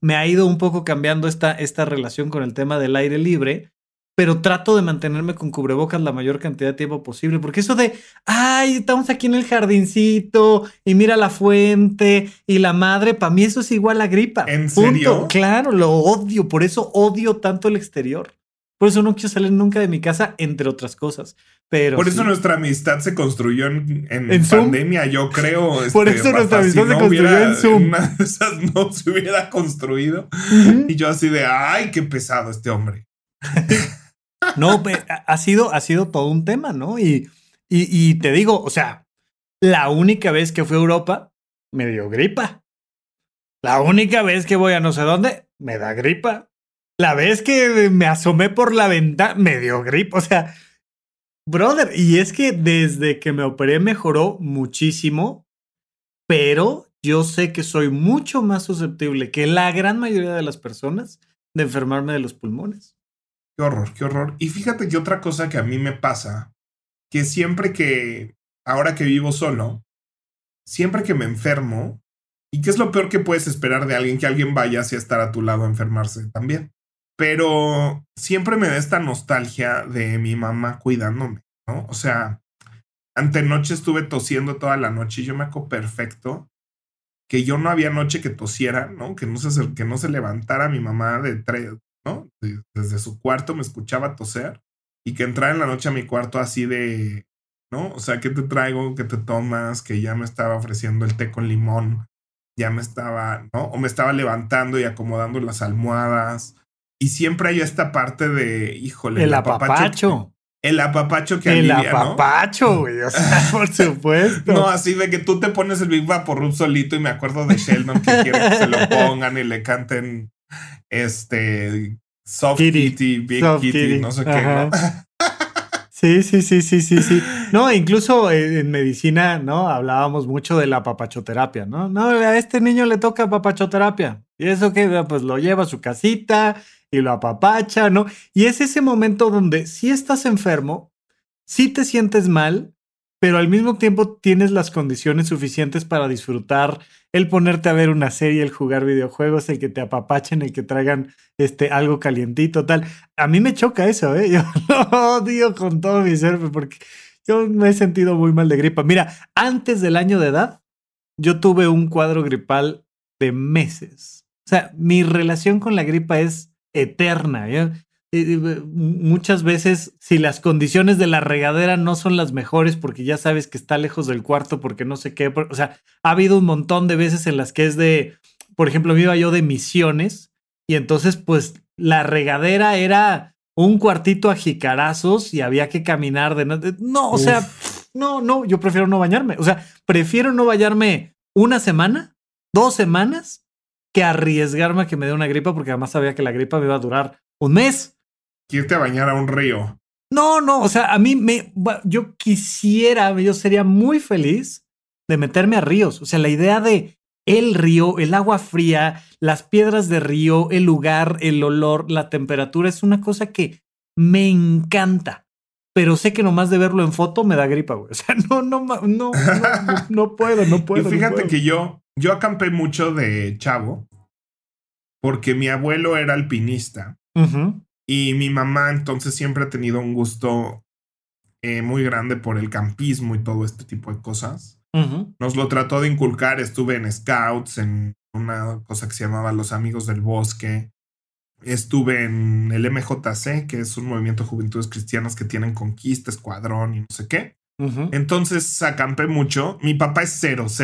me ha ido un poco cambiando esta relación con el tema del aire libre, pero trato de mantenerme con cubrebocas la mayor cantidad de tiempo posible, porque eso de, ay, estamos aquí en el jardincito y mira la fuente y la madre, para mí eso es igual a gripa. ¿En serio? Claro, lo odio, por eso odio tanto el exterior. Por eso no quiero salir nunca de mi casa, entre otras cosas. Pero por eso sí. Nuestra amistad se construyó en pandemia, yo creo. Por eso nuestra amistad se construyó en Zoom. Una de esas no se hubiera construido. Uh-huh. Y yo así de, ay, qué pesado este hombre. No, ha sido todo un tema, ¿no? Y te digo, o sea, la única vez que fui a Europa, me dio gripa. La única vez que voy a no sé dónde, me da gripa. La vez que me asomé por la ventana, me dio gripa. O sea, brother, y es que desde que me operé mejoró muchísimo, pero yo sé que soy mucho más susceptible que la gran mayoría de las personas de enfermarme de los pulmones. Qué horror, qué horror. Y fíjate que otra cosa que a mí me pasa, que siempre que ahora que vivo solo, siempre que me enfermo, ¿y qué es lo peor que puedes esperar de alguien? Que alguien vaya hacia estar a tu lado a enfermarse también. Pero siempre me da esta nostalgia de mi mamá cuidándome, ¿no? O sea, antenoche estuve tosiendo toda la noche y yo me acuerdo perfecto que yo no había noche que tosiera, ¿no? Que no se levantara mi mamá de tres, ¿no? Desde su cuarto me escuchaba toser y que entrara en la noche a mi cuarto así de, ¿no? O sea, ¿qué te traigo? ¿Qué te tomas? Que ya me estaba ofreciendo el té con limón, ya me estaba, ¿no? O me estaba levantando y acomodando las almohadas. Y siempre hay esta parte de, híjole, el apapacho. El apapacho que alivia, ¿no? El apapacho, güey. O sea, por supuesto. No, así de que tú te pones el Big Vaporub solito y me acuerdo de Sheldon que quiere que se lo pongan y le canten Soft Kitty, Big Kitty. No sé ajá. Qué, ¿no? Sí. No, incluso en medicina, ¿no? Hablábamos mucho de la papachoterapia, ¿no? No, a este niño le toca papachoterapia. ¿Y eso qué? Pues lo lleva a su casita y lo apapacha, ¿no? Y es ese momento donde sí estás enfermo, sí te sientes mal, pero al mismo tiempo tienes las condiciones suficientes para disfrutar el ponerte a ver una serie, el jugar videojuegos, el que te apapachen, el que traigan algo calientito, tal. A mí me choca eso, ¿eh? Yo lo odio con todo mi ser porque yo me he sentido muy mal de gripa. Mira, antes del año de edad, yo tuve un cuadro gripal de meses. O sea, mi relación con la gripa es eterna, ¿eh? Muchas veces, si las condiciones de la regadera no son las mejores porque ya sabes que está lejos del cuarto porque no sé qué, o sea, ha habido un montón de veces en las que es de, por ejemplo, me iba yo de misiones y entonces pues la regadera era un cuartito a jicarazos y había que caminar yo prefiero no bañarme, o sea, prefiero no bañarme una semana, 2 semanas, que arriesgarme a que me dé una gripa porque además sabía que la gripa me iba a durar un mes. Irte a bañar a un río. No, o sea, yo sería muy feliz de meterme a ríos. O sea, la idea de el río, el agua fría, las piedras de río, el lugar, el olor, la temperatura, es una cosa que me encanta. Pero sé que nomás de verlo en foto me da gripa, güey. O sea, no puedo. Y fíjate que yo acampé mucho de chavo porque mi abuelo era alpinista. Uh-huh. Y mi mamá entonces siempre ha tenido un gusto muy grande por el campismo y todo este tipo de cosas. Uh-huh. Nos lo trató de inculcar. Estuve en Scouts, en una cosa que se llamaba Los Amigos del Bosque. Estuve en el MJC, que es un movimiento de juventudes cristianas que tienen Conquista, Escuadrón y no sé qué. Uh-huh. Entonces acampé mucho. Mi papá es cero. Es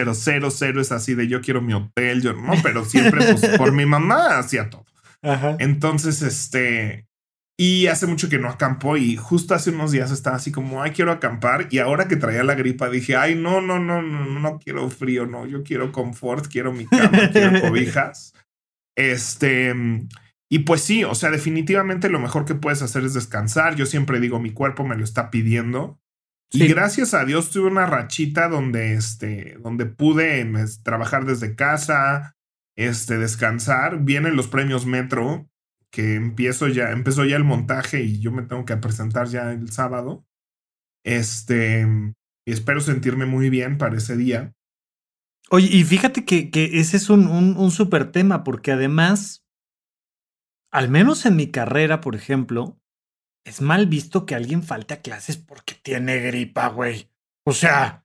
así de yo quiero mi hotel, yo no, pero siempre pues, por mi mamá hacía todo. Ajá. Entonces, y hace mucho que no acampo y justo hace unos días estaba así como, ay, quiero acampar. Y ahora que traía la gripa dije, ay, no quiero frío, no, yo quiero confort, quiero mi cama, quiero cobijas. Y pues sí, o sea, definitivamente lo mejor que puedes hacer es descansar. Yo siempre digo, mi cuerpo me lo está pidiendo. Sí. Y gracias a Dios tuve una rachita donde, donde pude trabajar desde casa, descansar. Vienen los premios Metro, que empezó ya el montaje y yo me tengo que presentar ya el sábado. Y espero sentirme muy bien para ese día. Oye, y fíjate que ese es un súper tema, porque además, al menos en mi carrera, por ejemplo, es mal visto que alguien falte a clases porque tiene gripa, güey. O sea,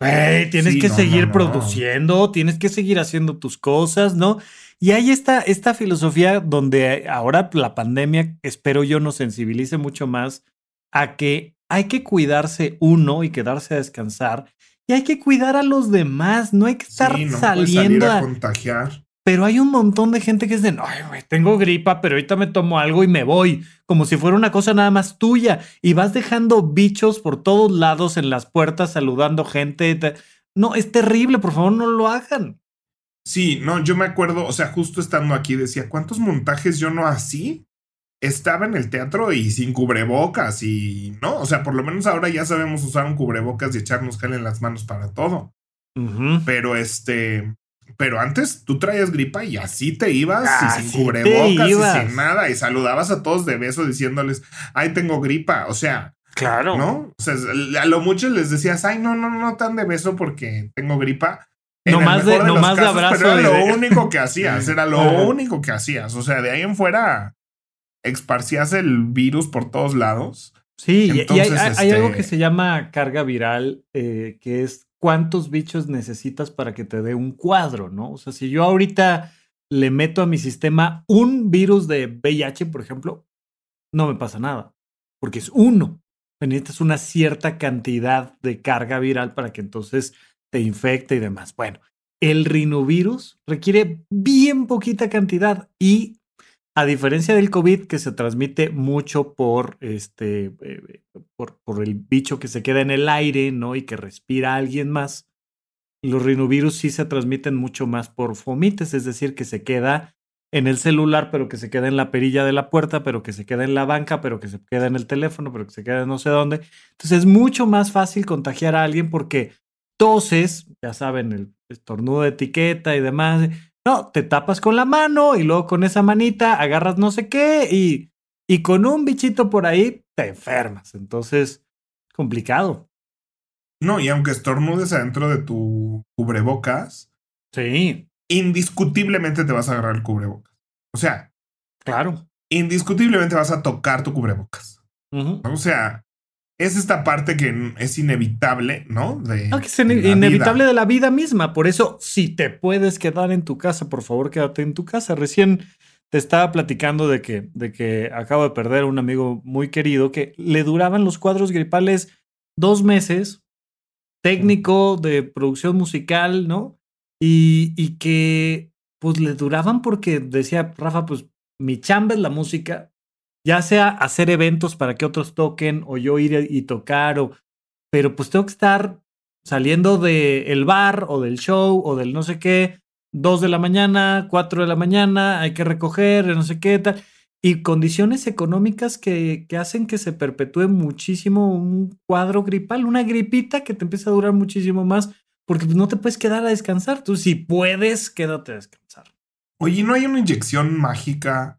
güey, tienes que seguir produciendo, tienes que seguir haciendo tus cosas, ¿no? Y hay esta filosofía donde ahora la pandemia, espero yo, nos sensibilice mucho más a que hay que cuidarse uno y quedarse a descansar y hay que cuidar a los demás, no hay que estar saliendo a contagiar. Pero hay un montón de gente que es de, no, güey, tengo gripa, pero ahorita me tomo algo y me voy, como si fuera una cosa nada más tuya. Y vas dejando bichos por todos lados en las puertas, saludando gente. No, es terrible, por favor, no lo hagan. Sí, no, yo me acuerdo, o sea, justo estando aquí decía, ¿cuántos montajes yo no así? Estaba en el teatro y sin cubrebocas y no, o sea, por lo menos ahora ya sabemos usar un cubrebocas y echarnos gel en las manos para todo. Uh-huh. Pero pero antes tú traías gripa y así te ibas y sin cubrebocas y sin nada y saludabas a todos de beso diciéndoles, ay, tengo gripa. O sea, Claro. ¿No? O sea, a lo mucho les decías, ay, no tan de beso porque tengo gripa. Nomás de abrazo. Pero era lo único que hacías, era lo único que hacías. O sea, de ahí en fuera esparcías el virus por todos lados. Sí, entonces, y hay algo que se llama carga viral, que es cuántos bichos necesitas para que te dé un cuadro, ¿no? O sea, si yo ahorita le meto a mi sistema un virus de VIH, por ejemplo, no me pasa nada, porque es uno. Necesitas una cierta cantidad de carga viral para que entonces te infecte y demás. Bueno, el rinovirus requiere bien poquita cantidad y, a diferencia del COVID, que se transmite mucho por el bicho que se queda en el aire, ¿no? Y que respira alguien más, los rinovirus sí se transmiten mucho más por fomites, es decir, que se queda en el celular, pero que se queda en la perilla de la puerta, pero que se queda en la banca, pero que se queda en el teléfono, pero que se queda en no sé dónde. Entonces es mucho más fácil contagiar a alguien porque toses, ya saben, el estornudo de etiqueta y demás. No, te tapas con la mano y luego con esa manita agarras no sé qué y con un bichito por ahí te enfermas. Entonces, complicado. No, y aunque estornudes adentro de tu cubrebocas, sí, indiscutiblemente te vas a agarrar el cubrebocas. O sea, claro, indiscutiblemente vas a tocar tu cubrebocas. Uh-huh. O sea, es esta parte que es inevitable, ¿no? Inevitable de la vida misma. Por eso, si te puedes quedar en tu casa, por favor, quédate en tu casa. Recién te estaba platicando de que acabo de perder a un amigo muy querido que le duraban los cuadros gripales 2 meses, técnico de producción musical, ¿no? Y que pues le duraban porque decía Rafa, pues mi chamba es la música, ya sea hacer eventos para que otros toquen o yo ir y tocar, pero pues tengo que estar saliendo del bar o del show o del no sé qué, 2 de la mañana, 4 de la mañana, hay que recoger, no sé qué tal, y condiciones económicas que hacen que se perpetúe muchísimo un cuadro gripal, una gripita que te empieza a durar muchísimo más. Porque no te puedes quedar a descansar. Tú, si puedes, quédate a descansar. Oye, ¿no hay una inyección mágica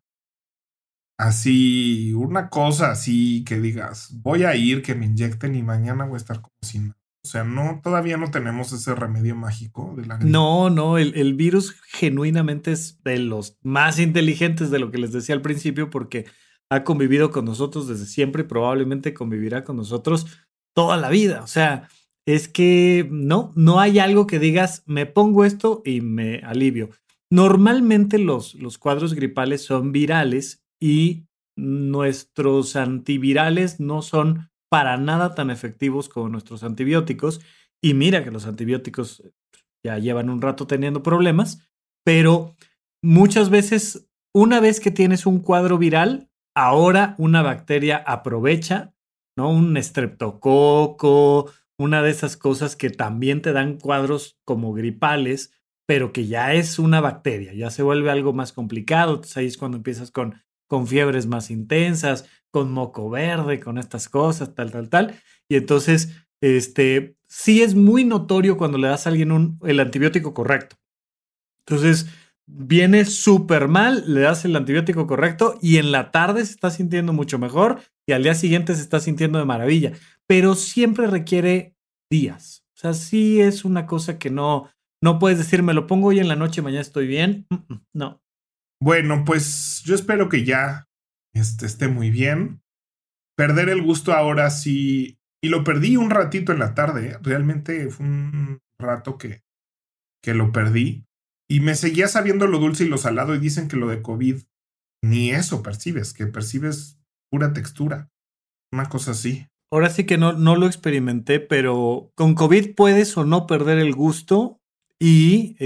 así, una cosa así que digas, voy a ir, que me inyecten y mañana voy a estar como si nada? O sea, no, todavía no tenemos ese remedio mágico de la gripe. No, el virus genuinamente es de los más inteligentes, de lo que les decía al principio, porque ha convivido con nosotros desde siempre y probablemente convivirá con nosotros toda la vida. O sea, es que no hay algo que digas, me pongo esto y me alivio. Normalmente los cuadros gripales son virales y nuestros antivirales no son para nada tan efectivos como nuestros antibióticos. Y mira que los antibióticos ya llevan un rato teniendo problemas, pero muchas veces, una vez que tienes un cuadro viral, ahora una bacteria aprovecha, ¿no? Un estreptococo, una de esas cosas que también te dan cuadros como gripales, pero que ya es una bacteria, ya se vuelve algo más complicado. Entonces ahí es cuando empiezas con fiebres más intensas, con moco verde, con estas cosas, tal. Y entonces, sí es muy notorio cuando le das a alguien el antibiótico correcto. Entonces viene súper mal, le das el antibiótico correcto y en la tarde se está sintiendo mucho mejor y al día siguiente se está sintiendo de maravilla. Pero siempre requiere días. O sea, sí es una cosa que no puedes decir, me lo pongo hoy en la noche, mañana estoy bien. No. Bueno, pues yo espero que ya esté muy bien. Perder el gusto ahora sí. Y lo perdí un ratito en la tarde. Realmente fue un rato que lo perdí. Y me seguía sabiendo lo dulce y lo salado. Y dicen que lo de COVID, ni eso percibes. Que percibes pura textura. Una cosa así. Ahora sí que no lo experimenté, pero con COVID puedes o no perder el gusto y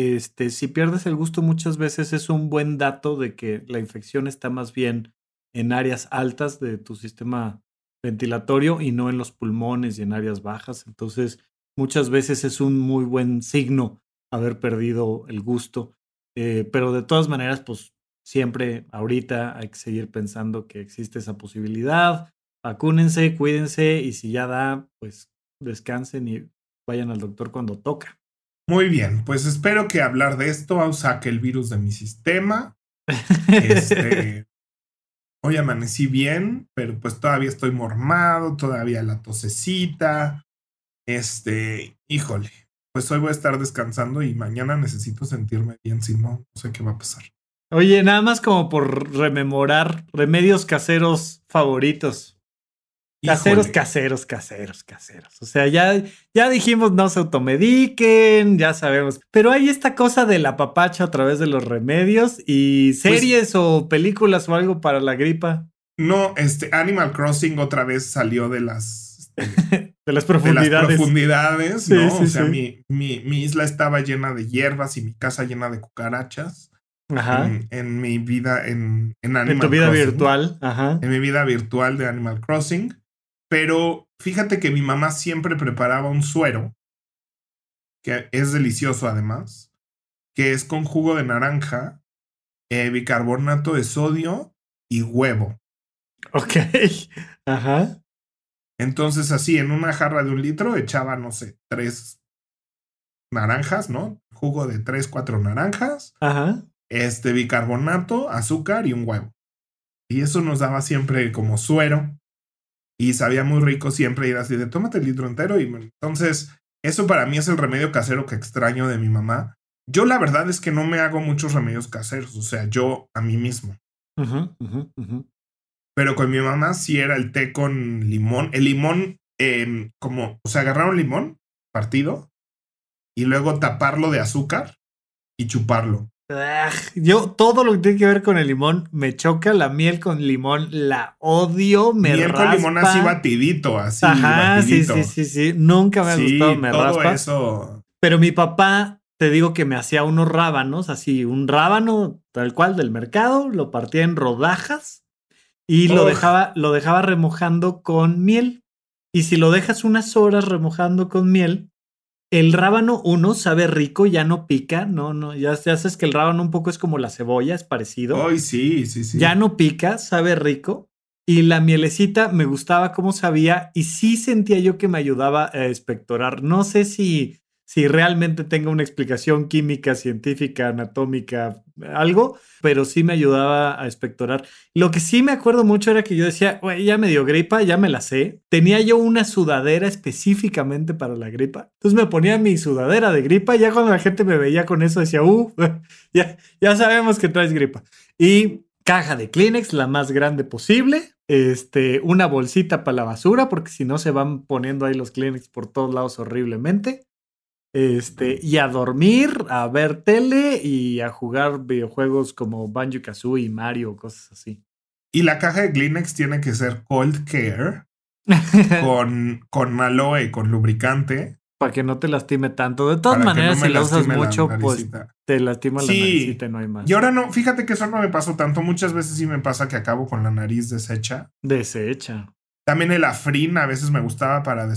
si pierdes el gusto muchas veces es un buen dato de que la infección está más bien en áreas altas de tu sistema ventilatorio y no en los pulmones y en áreas bajas. Entonces muchas veces es un muy buen signo haber perdido el gusto, pero de todas maneras pues siempre ahorita hay que seguir pensando que existe esa posibilidad. Vacúnense, cuídense y si ya da, pues descansen y vayan al doctor cuando toca. Muy bien, pues espero que hablar de esto saque el virus de mi sistema. hoy amanecí bien, pero pues todavía estoy mormado, todavía la tosecita. Híjole, pues hoy voy a estar descansando y mañana necesito sentirme bien, si no, no sé qué va a pasar. Oye, nada más como por rememorar, remedios caseros favoritos. Caseros, híjole. caseros. O sea, ya dijimos no se automediquen, ya sabemos. Pero hay esta cosa del apapacho a través de los remedios y series pues, o películas o algo para la gripa. No, Animal Crossing otra vez salió de las... De las profundidades, ¿no? Sí, o sea, sí. Mi isla estaba llena de hierbas y mi casa llena de cucarachas. Ajá. En mi vida en Animal Crossing. En tu vida virtual. Ajá. En mi vida virtual de Animal Crossing. Pero fíjate que mi mamá siempre preparaba un suero, que es delicioso además, que es con jugo de naranja, bicarbonato de sodio y huevo. Ok. Ajá. Entonces así, en una jarra de 1 litro echaba, no sé, 3 naranjas, ¿no? Jugo de 3, 4 naranjas. Ajá. Bicarbonato, azúcar y un huevo. Y eso nos daba siempre como suero. Y sabía muy rico siempre ir así de tómate el litro entero. Y entonces, eso para mí es el remedio casero que extraño de mi mamá. Yo la verdad es que no me hago muchos remedios caseros. O sea, yo a mí mismo. Ajá, ajá, ajá. Pero con mi mamá sí era el té con limón. El limón, o sea, agarrar un limón partido y luego taparlo de azúcar y chuparlo. Yo todo lo que tiene que ver con el limón me choca. La miel con limón la odio, me raspa. Miel con limón así batidito, así. Ajá, batidito. Sí. Nunca me ha gustado, me todo raspa. Eso. Pero mi papá, te digo que me hacía unos rábanos, así, un rábano tal cual del mercado, lo partía en rodajas. Y lo dejaba remojando con miel. Y si lo dejas unas horas remojando con miel, el rábano, uno, sabe rico, ya no pica. No, ya te haces que el rábano un poco es como la cebolla, es parecido. Ay, sí. Ya no pica, sabe rico. Y la mielecita me gustaba cómo sabía y sí sentía yo que me ayudaba a expectorar. No sé si realmente tenga una explicación química, científica, anatómica, algo, pero sí me ayudaba a expectorar. Lo que sí me acuerdo mucho era que yo decía, güey, ya me dio gripa, ya me la sé. Tenía yo una sudadera específicamente para la gripa. Entonces me ponía mi sudadera de gripa. Ya cuando la gente me veía con eso decía, ya sabemos que traes gripa. Y caja de Kleenex, la más grande posible. Una bolsita para la basura, porque si no se van poniendo ahí los Kleenex por todos lados horriblemente. Y a dormir, a ver tele y a jugar videojuegos como Banjo Kazooie y Mario, cosas así. Y la caja de Kleenex tiene que ser Cold Care con aloe, con lubricante. Para que no te lastime tanto. De todas maneras, no si la usas mucho, pues te lastima la naricita y no hay más. Y ahora no, fíjate que eso no me pasó tanto. Muchas veces sí me pasa que acabo con la nariz deshecha. También el Afrin a veces me gustaba para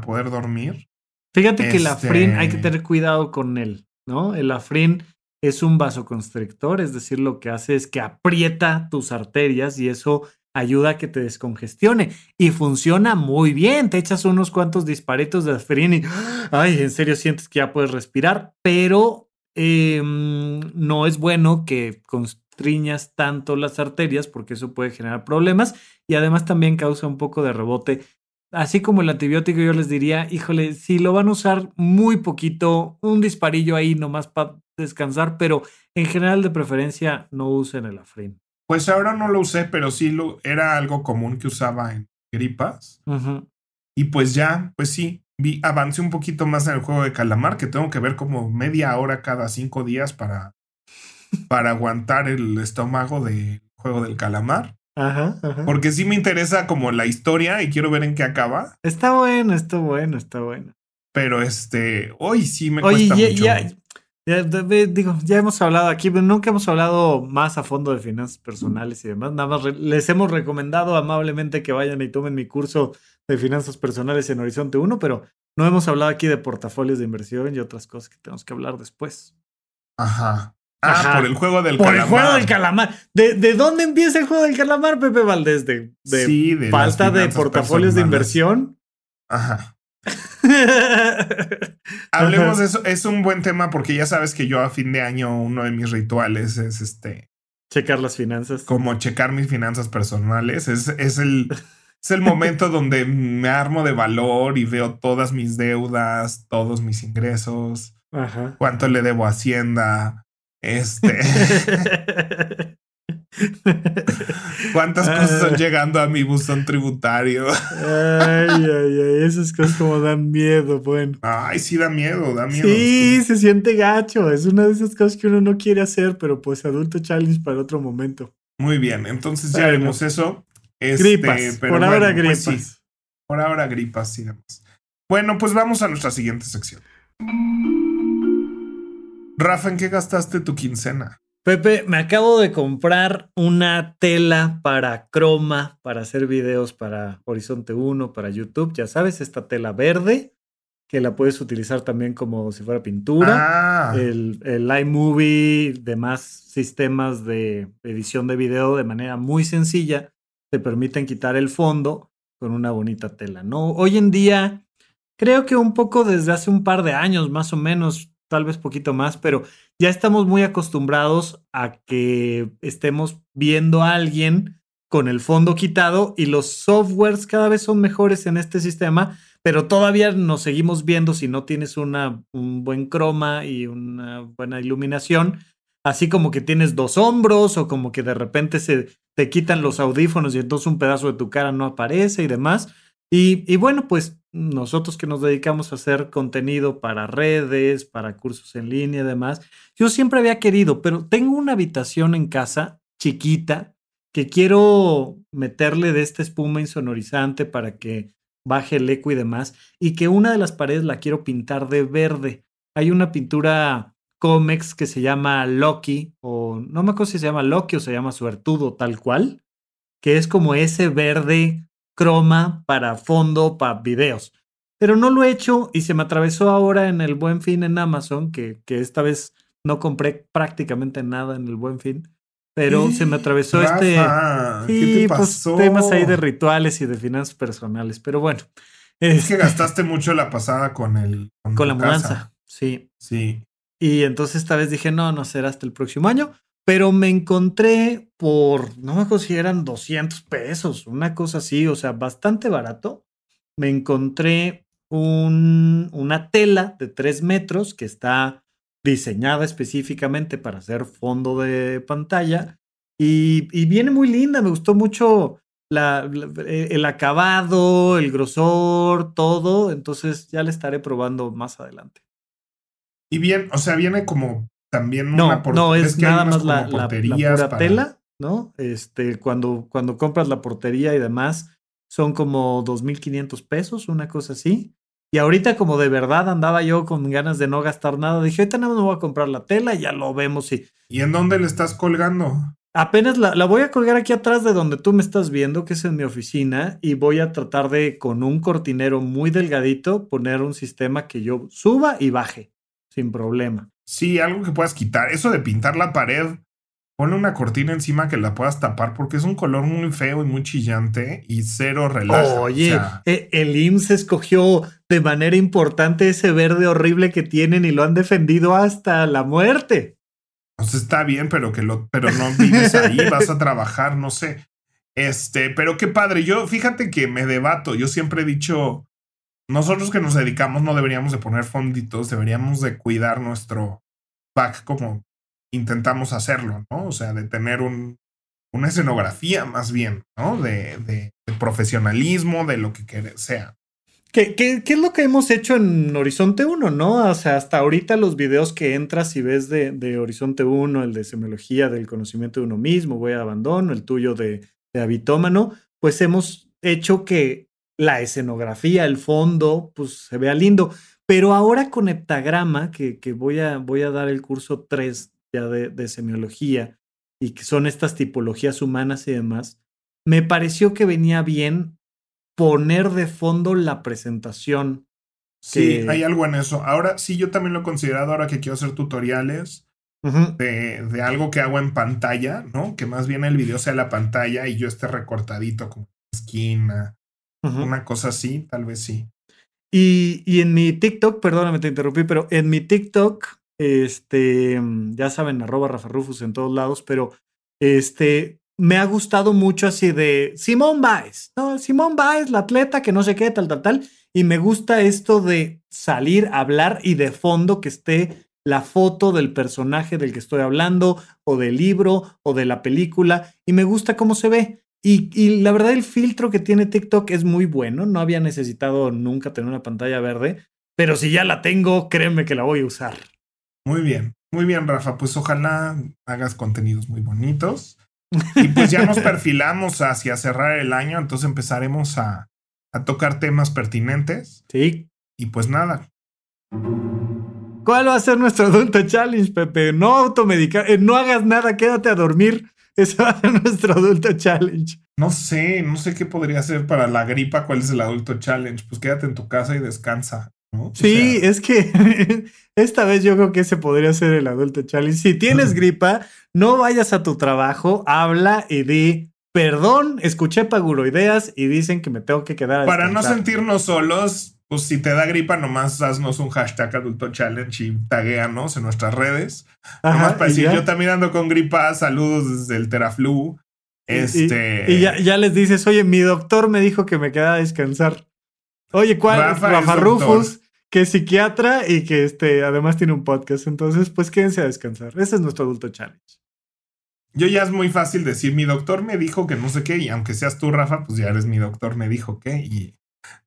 poder dormir. Fíjate que el Afrin hay que tener cuidado con él, ¿no? El Afrin es un vasoconstrictor, es decir, lo que hace es que aprieta tus arterias y eso ayuda a que te descongestione. Y funciona muy bien. Te echas unos cuantos disparitos de Afrin y, ay, en serio sientes que ya puedes respirar, pero no es bueno que constriñas tanto las arterias porque eso puede generar problemas y además también causa un poco de rebote. Así como el antibiótico, yo les diría, híjole, si lo van a usar muy poquito, un disparillo ahí nomás para descansar, pero en general de preferencia no usen el Afrin. Pues ahora no lo usé, pero sí era algo común que usaba en gripas. Uh-huh. Y pues ya, pues sí, avancé un poquito más en el juego de calamar, que tengo que ver como media hora cada 5 días para aguantar el estómago del juego del calamar. Ajá. Porque sí me interesa como la historia y quiero ver en qué acaba. Está bueno. Pero hoy sí me cuesta mucho. Ya hemos hablado aquí, pero nunca hemos hablado más a fondo de finanzas personales y demás. Nada más les hemos recomendado amablemente que vayan y tomen mi curso de finanzas personales en Horizonte 1, pero no hemos hablado aquí de portafolios de inversión y otras cosas que tenemos que hablar después. Ajá. Por el juego del calamar. Por el juego del calamar. ¿De dónde empieza el juego del calamar, Pepe Valdés? De falta de portafolios personales. De inversión. Ajá. Hablemos de eso. Es un buen tema porque ya sabes que yo a fin de año uno de mis rituales es Checar las finanzas. Como checar mis finanzas personales. Es el momento donde me armo de valor y veo todas mis deudas, todos mis ingresos. Ajá. Cuánto le debo a Hacienda. ¿Cuántas cosas están llegando a mi buzón tributario? Esas cosas como dan miedo, bueno. Ay, sí, da miedo. Sí, como... se siente gacho. Es una de esas cosas que uno no quiere hacer, pero pues adulto challenge para otro momento. Muy bien, entonces ya haremos eso. Gripas, pero por ahora bueno, gripas. Pues sí, por ahora gripas y demás. Bueno, pues vamos a nuestra siguiente sección. Rafa, ¿en qué gastaste tu quincena? Pepe, me acabo de comprar una tela para croma, para hacer videos para Horizonte 1, para YouTube. Ya sabes, esta tela verde, que la puedes utilizar también como si fuera pintura. Ah. El iMovie, demás sistemas de edición de video de manera muy sencilla, te permiten quitar el fondo con una bonita tela, ¿no? Hoy en día, creo que un poco desde hace un par de años, más o menos, tal vez poquito más, pero ya estamos muy acostumbrados a que estemos viendo a alguien con el fondo quitado y los softwares cada vez son mejores en este sistema, pero todavía nos seguimos viendo si no tienes un buen croma y una buena iluminación, así como que tienes dos hombros o como que de repente se te quitan los audífonos y entonces un pedazo de tu cara no aparece y demás. Y bueno, pues nosotros que nos dedicamos a hacer contenido para redes, para cursos en línea y demás, yo siempre había querido, pero tengo una habitación en casa chiquita que quiero meterle de esta espuma insonorizante para que baje el eco y demás, y que una de las paredes la quiero pintar de verde. Hay una pintura cómex que se llama Loki, o no me acuerdo si se llama Loki o se llama Suertudo, tal cual, que es como ese verde croma para fondo, para videos, pero no lo he hecho y se me atravesó ahora en el Buen Fin en Amazon, que esta vez no compré prácticamente nada en el Buen Fin, pero se me atravesó Rafa, ¿qué te pasó? Pues, temas ahí de rituales y de finanzas personales, pero bueno. Es que gastaste mucho la pasada con la mudanza, casa. Sí. Y entonces esta vez dije, no será hasta el próximo año. Pero me encontré por, no me acuerdo si eran $200, una cosa así, o sea, bastante barato. Me encontré una tela de 3 metros que está diseñada específicamente para hacer fondo de pantalla y viene muy linda. Me gustó mucho el acabado, el grosor, todo. Entonces ya la estaré probando más adelante. Y bien, o sea, viene como... También es que nada más la pura tela, ¿no? Cuando compras la portería y demás, son como $2,500, una cosa así. Y ahorita como de verdad andaba yo con ganas de no gastar nada, dije, ahorita nada más me voy a comprar la tela, ya lo vemos. ¿Y en dónde le estás colgando? Apenas la voy a colgar aquí atrás de donde tú me estás viendo, que es en mi oficina, y voy a tratar de, con un cortinero muy delgadito, poner un sistema que yo suba y baje, sin problema. Sí, algo que puedas quitar. Eso de pintar la pared, ponle una cortina encima que la puedas tapar porque es un color muy feo y muy chillante y cero relaja. Oye, o sea, el IMSS escogió de manera importante ese verde horrible que tienen y lo han defendido hasta la muerte. Pues está bien, pero no vives ahí, vas a trabajar, no sé. Pero qué padre. Yo, fíjate que me debato. Yo siempre he dicho... Nosotros que nos dedicamos no deberíamos de poner fonditos, deberíamos de cuidar nuestro back como intentamos hacerlo, ¿no? O sea, de tener una escenografía más bien, ¿no? De profesionalismo, de lo que sea. ¿Qué es lo que hemos hecho en Horizonte 1, ¿no? O sea, hasta ahorita los videos que entras y ves de Horizonte 1, el de Semiología del Conocimiento de Uno Mismo, voy a Abandono, el tuyo de Habitómano, pues hemos hecho que la escenografía, el fondo, pues se vea lindo. Pero ahora con heptagrama, que voy a dar el curso 3 ya de semiología y que son estas tipologías humanas y demás, me pareció que venía bien poner de fondo la presentación. Sí, hay algo en eso. Ahora sí, yo también lo he considerado ahora que quiero hacer tutoriales de algo que hago en pantalla, ¿no? Que más bien el video sea la pantalla y yo esté recortadito como esquina. Una cosa así, tal vez sí. Y en mi TikTok, perdóname, te interrumpí, pero en mi TikTok, ya saben, @RafaRufus en todos lados, pero me ha gustado mucho así de Simón Baez, ¿no? Simón Baez, la atleta que no sé qué, tal, tal, tal. Y me gusta esto de salir a hablar y de fondo que esté la foto del personaje del que estoy hablando, o del libro, o de la película. Y me gusta cómo se ve. Y la verdad, el filtro que tiene TikTok es muy bueno. No había necesitado nunca tener una pantalla verde, pero si ya la tengo, créeme que la voy a usar. Muy bien, Rafa. Pues ojalá hagas contenidos muy bonitos. Y pues ya nos perfilamos hacia cerrar el año, entonces empezaremos a tocar temas pertinentes. Sí. Y pues nada. ¿Cuál va a ser nuestro Adulto Challenge, Pepe? No automedicar, no hagas nada, quédate a dormir. Ese va a ser nuestro Adulto Challenge. No sé qué podría ser para la gripa, cuál es el Adulto Challenge. Pues quédate en tu casa y descansa, ¿no? Sí, o sea, es que esta vez yo creo que ese podría ser el Adulto Challenge. Si tienes gripa, no vayas a tu trabajo, habla y di: perdón, escuché Paguroideas y dicen que me tengo que quedar. Para no sentirnos solos, pues si te da gripa, nomás haznos un hashtag Adulto Challenge y taguéanos en nuestras redes. Ajá, nomás para decir, yo también ando con gripa, saludos desde el Teraflu. Y ya les dices: oye, mi doctor me dijo que me quedara a descansar. Oye, ¿cuál? Rafa Rufus, que es psiquiatra y que además tiene un podcast. Entonces, pues quédense a descansar. Ese es nuestro Adulto Challenge. Yo ya es muy fácil decir, mi doctor me dijo que no sé qué, y aunque seas tú, Rafa, pues ya eres mi doctor me dijo que, y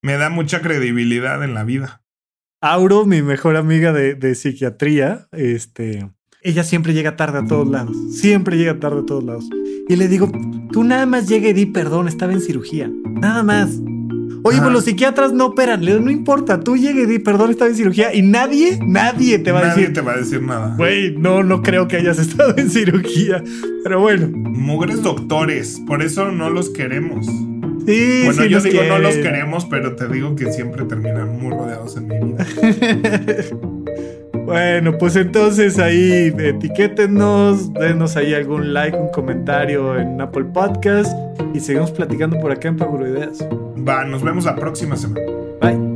me da mucha credibilidad en la vida. Auro, mi mejor amiga de psiquiatría, ella siempre llega tarde a todos lados, y le digo, tú nada más llega y di perdón, estaba en cirugía, nada más. Oye, pues los psiquiatras no operan. Le digo, no importa, tú llegue y di, perdón, estaba en cirugía. Y nadie te va a decir. Nadie te va a decir nada. Güey, no creo que hayas estado en cirugía. Pero bueno. Mugres doctores, por eso no los queremos. Sí, bueno, sí, yo digo quieren. No los queremos, pero te digo que siempre terminan muy rodeados en mi vida. Bueno, pues entonces ahí etiquétenos, denos ahí algún like, un comentario en Apple Podcast y seguimos platicando por acá en Paguroideas. Va, nos vemos la próxima semana. Bye.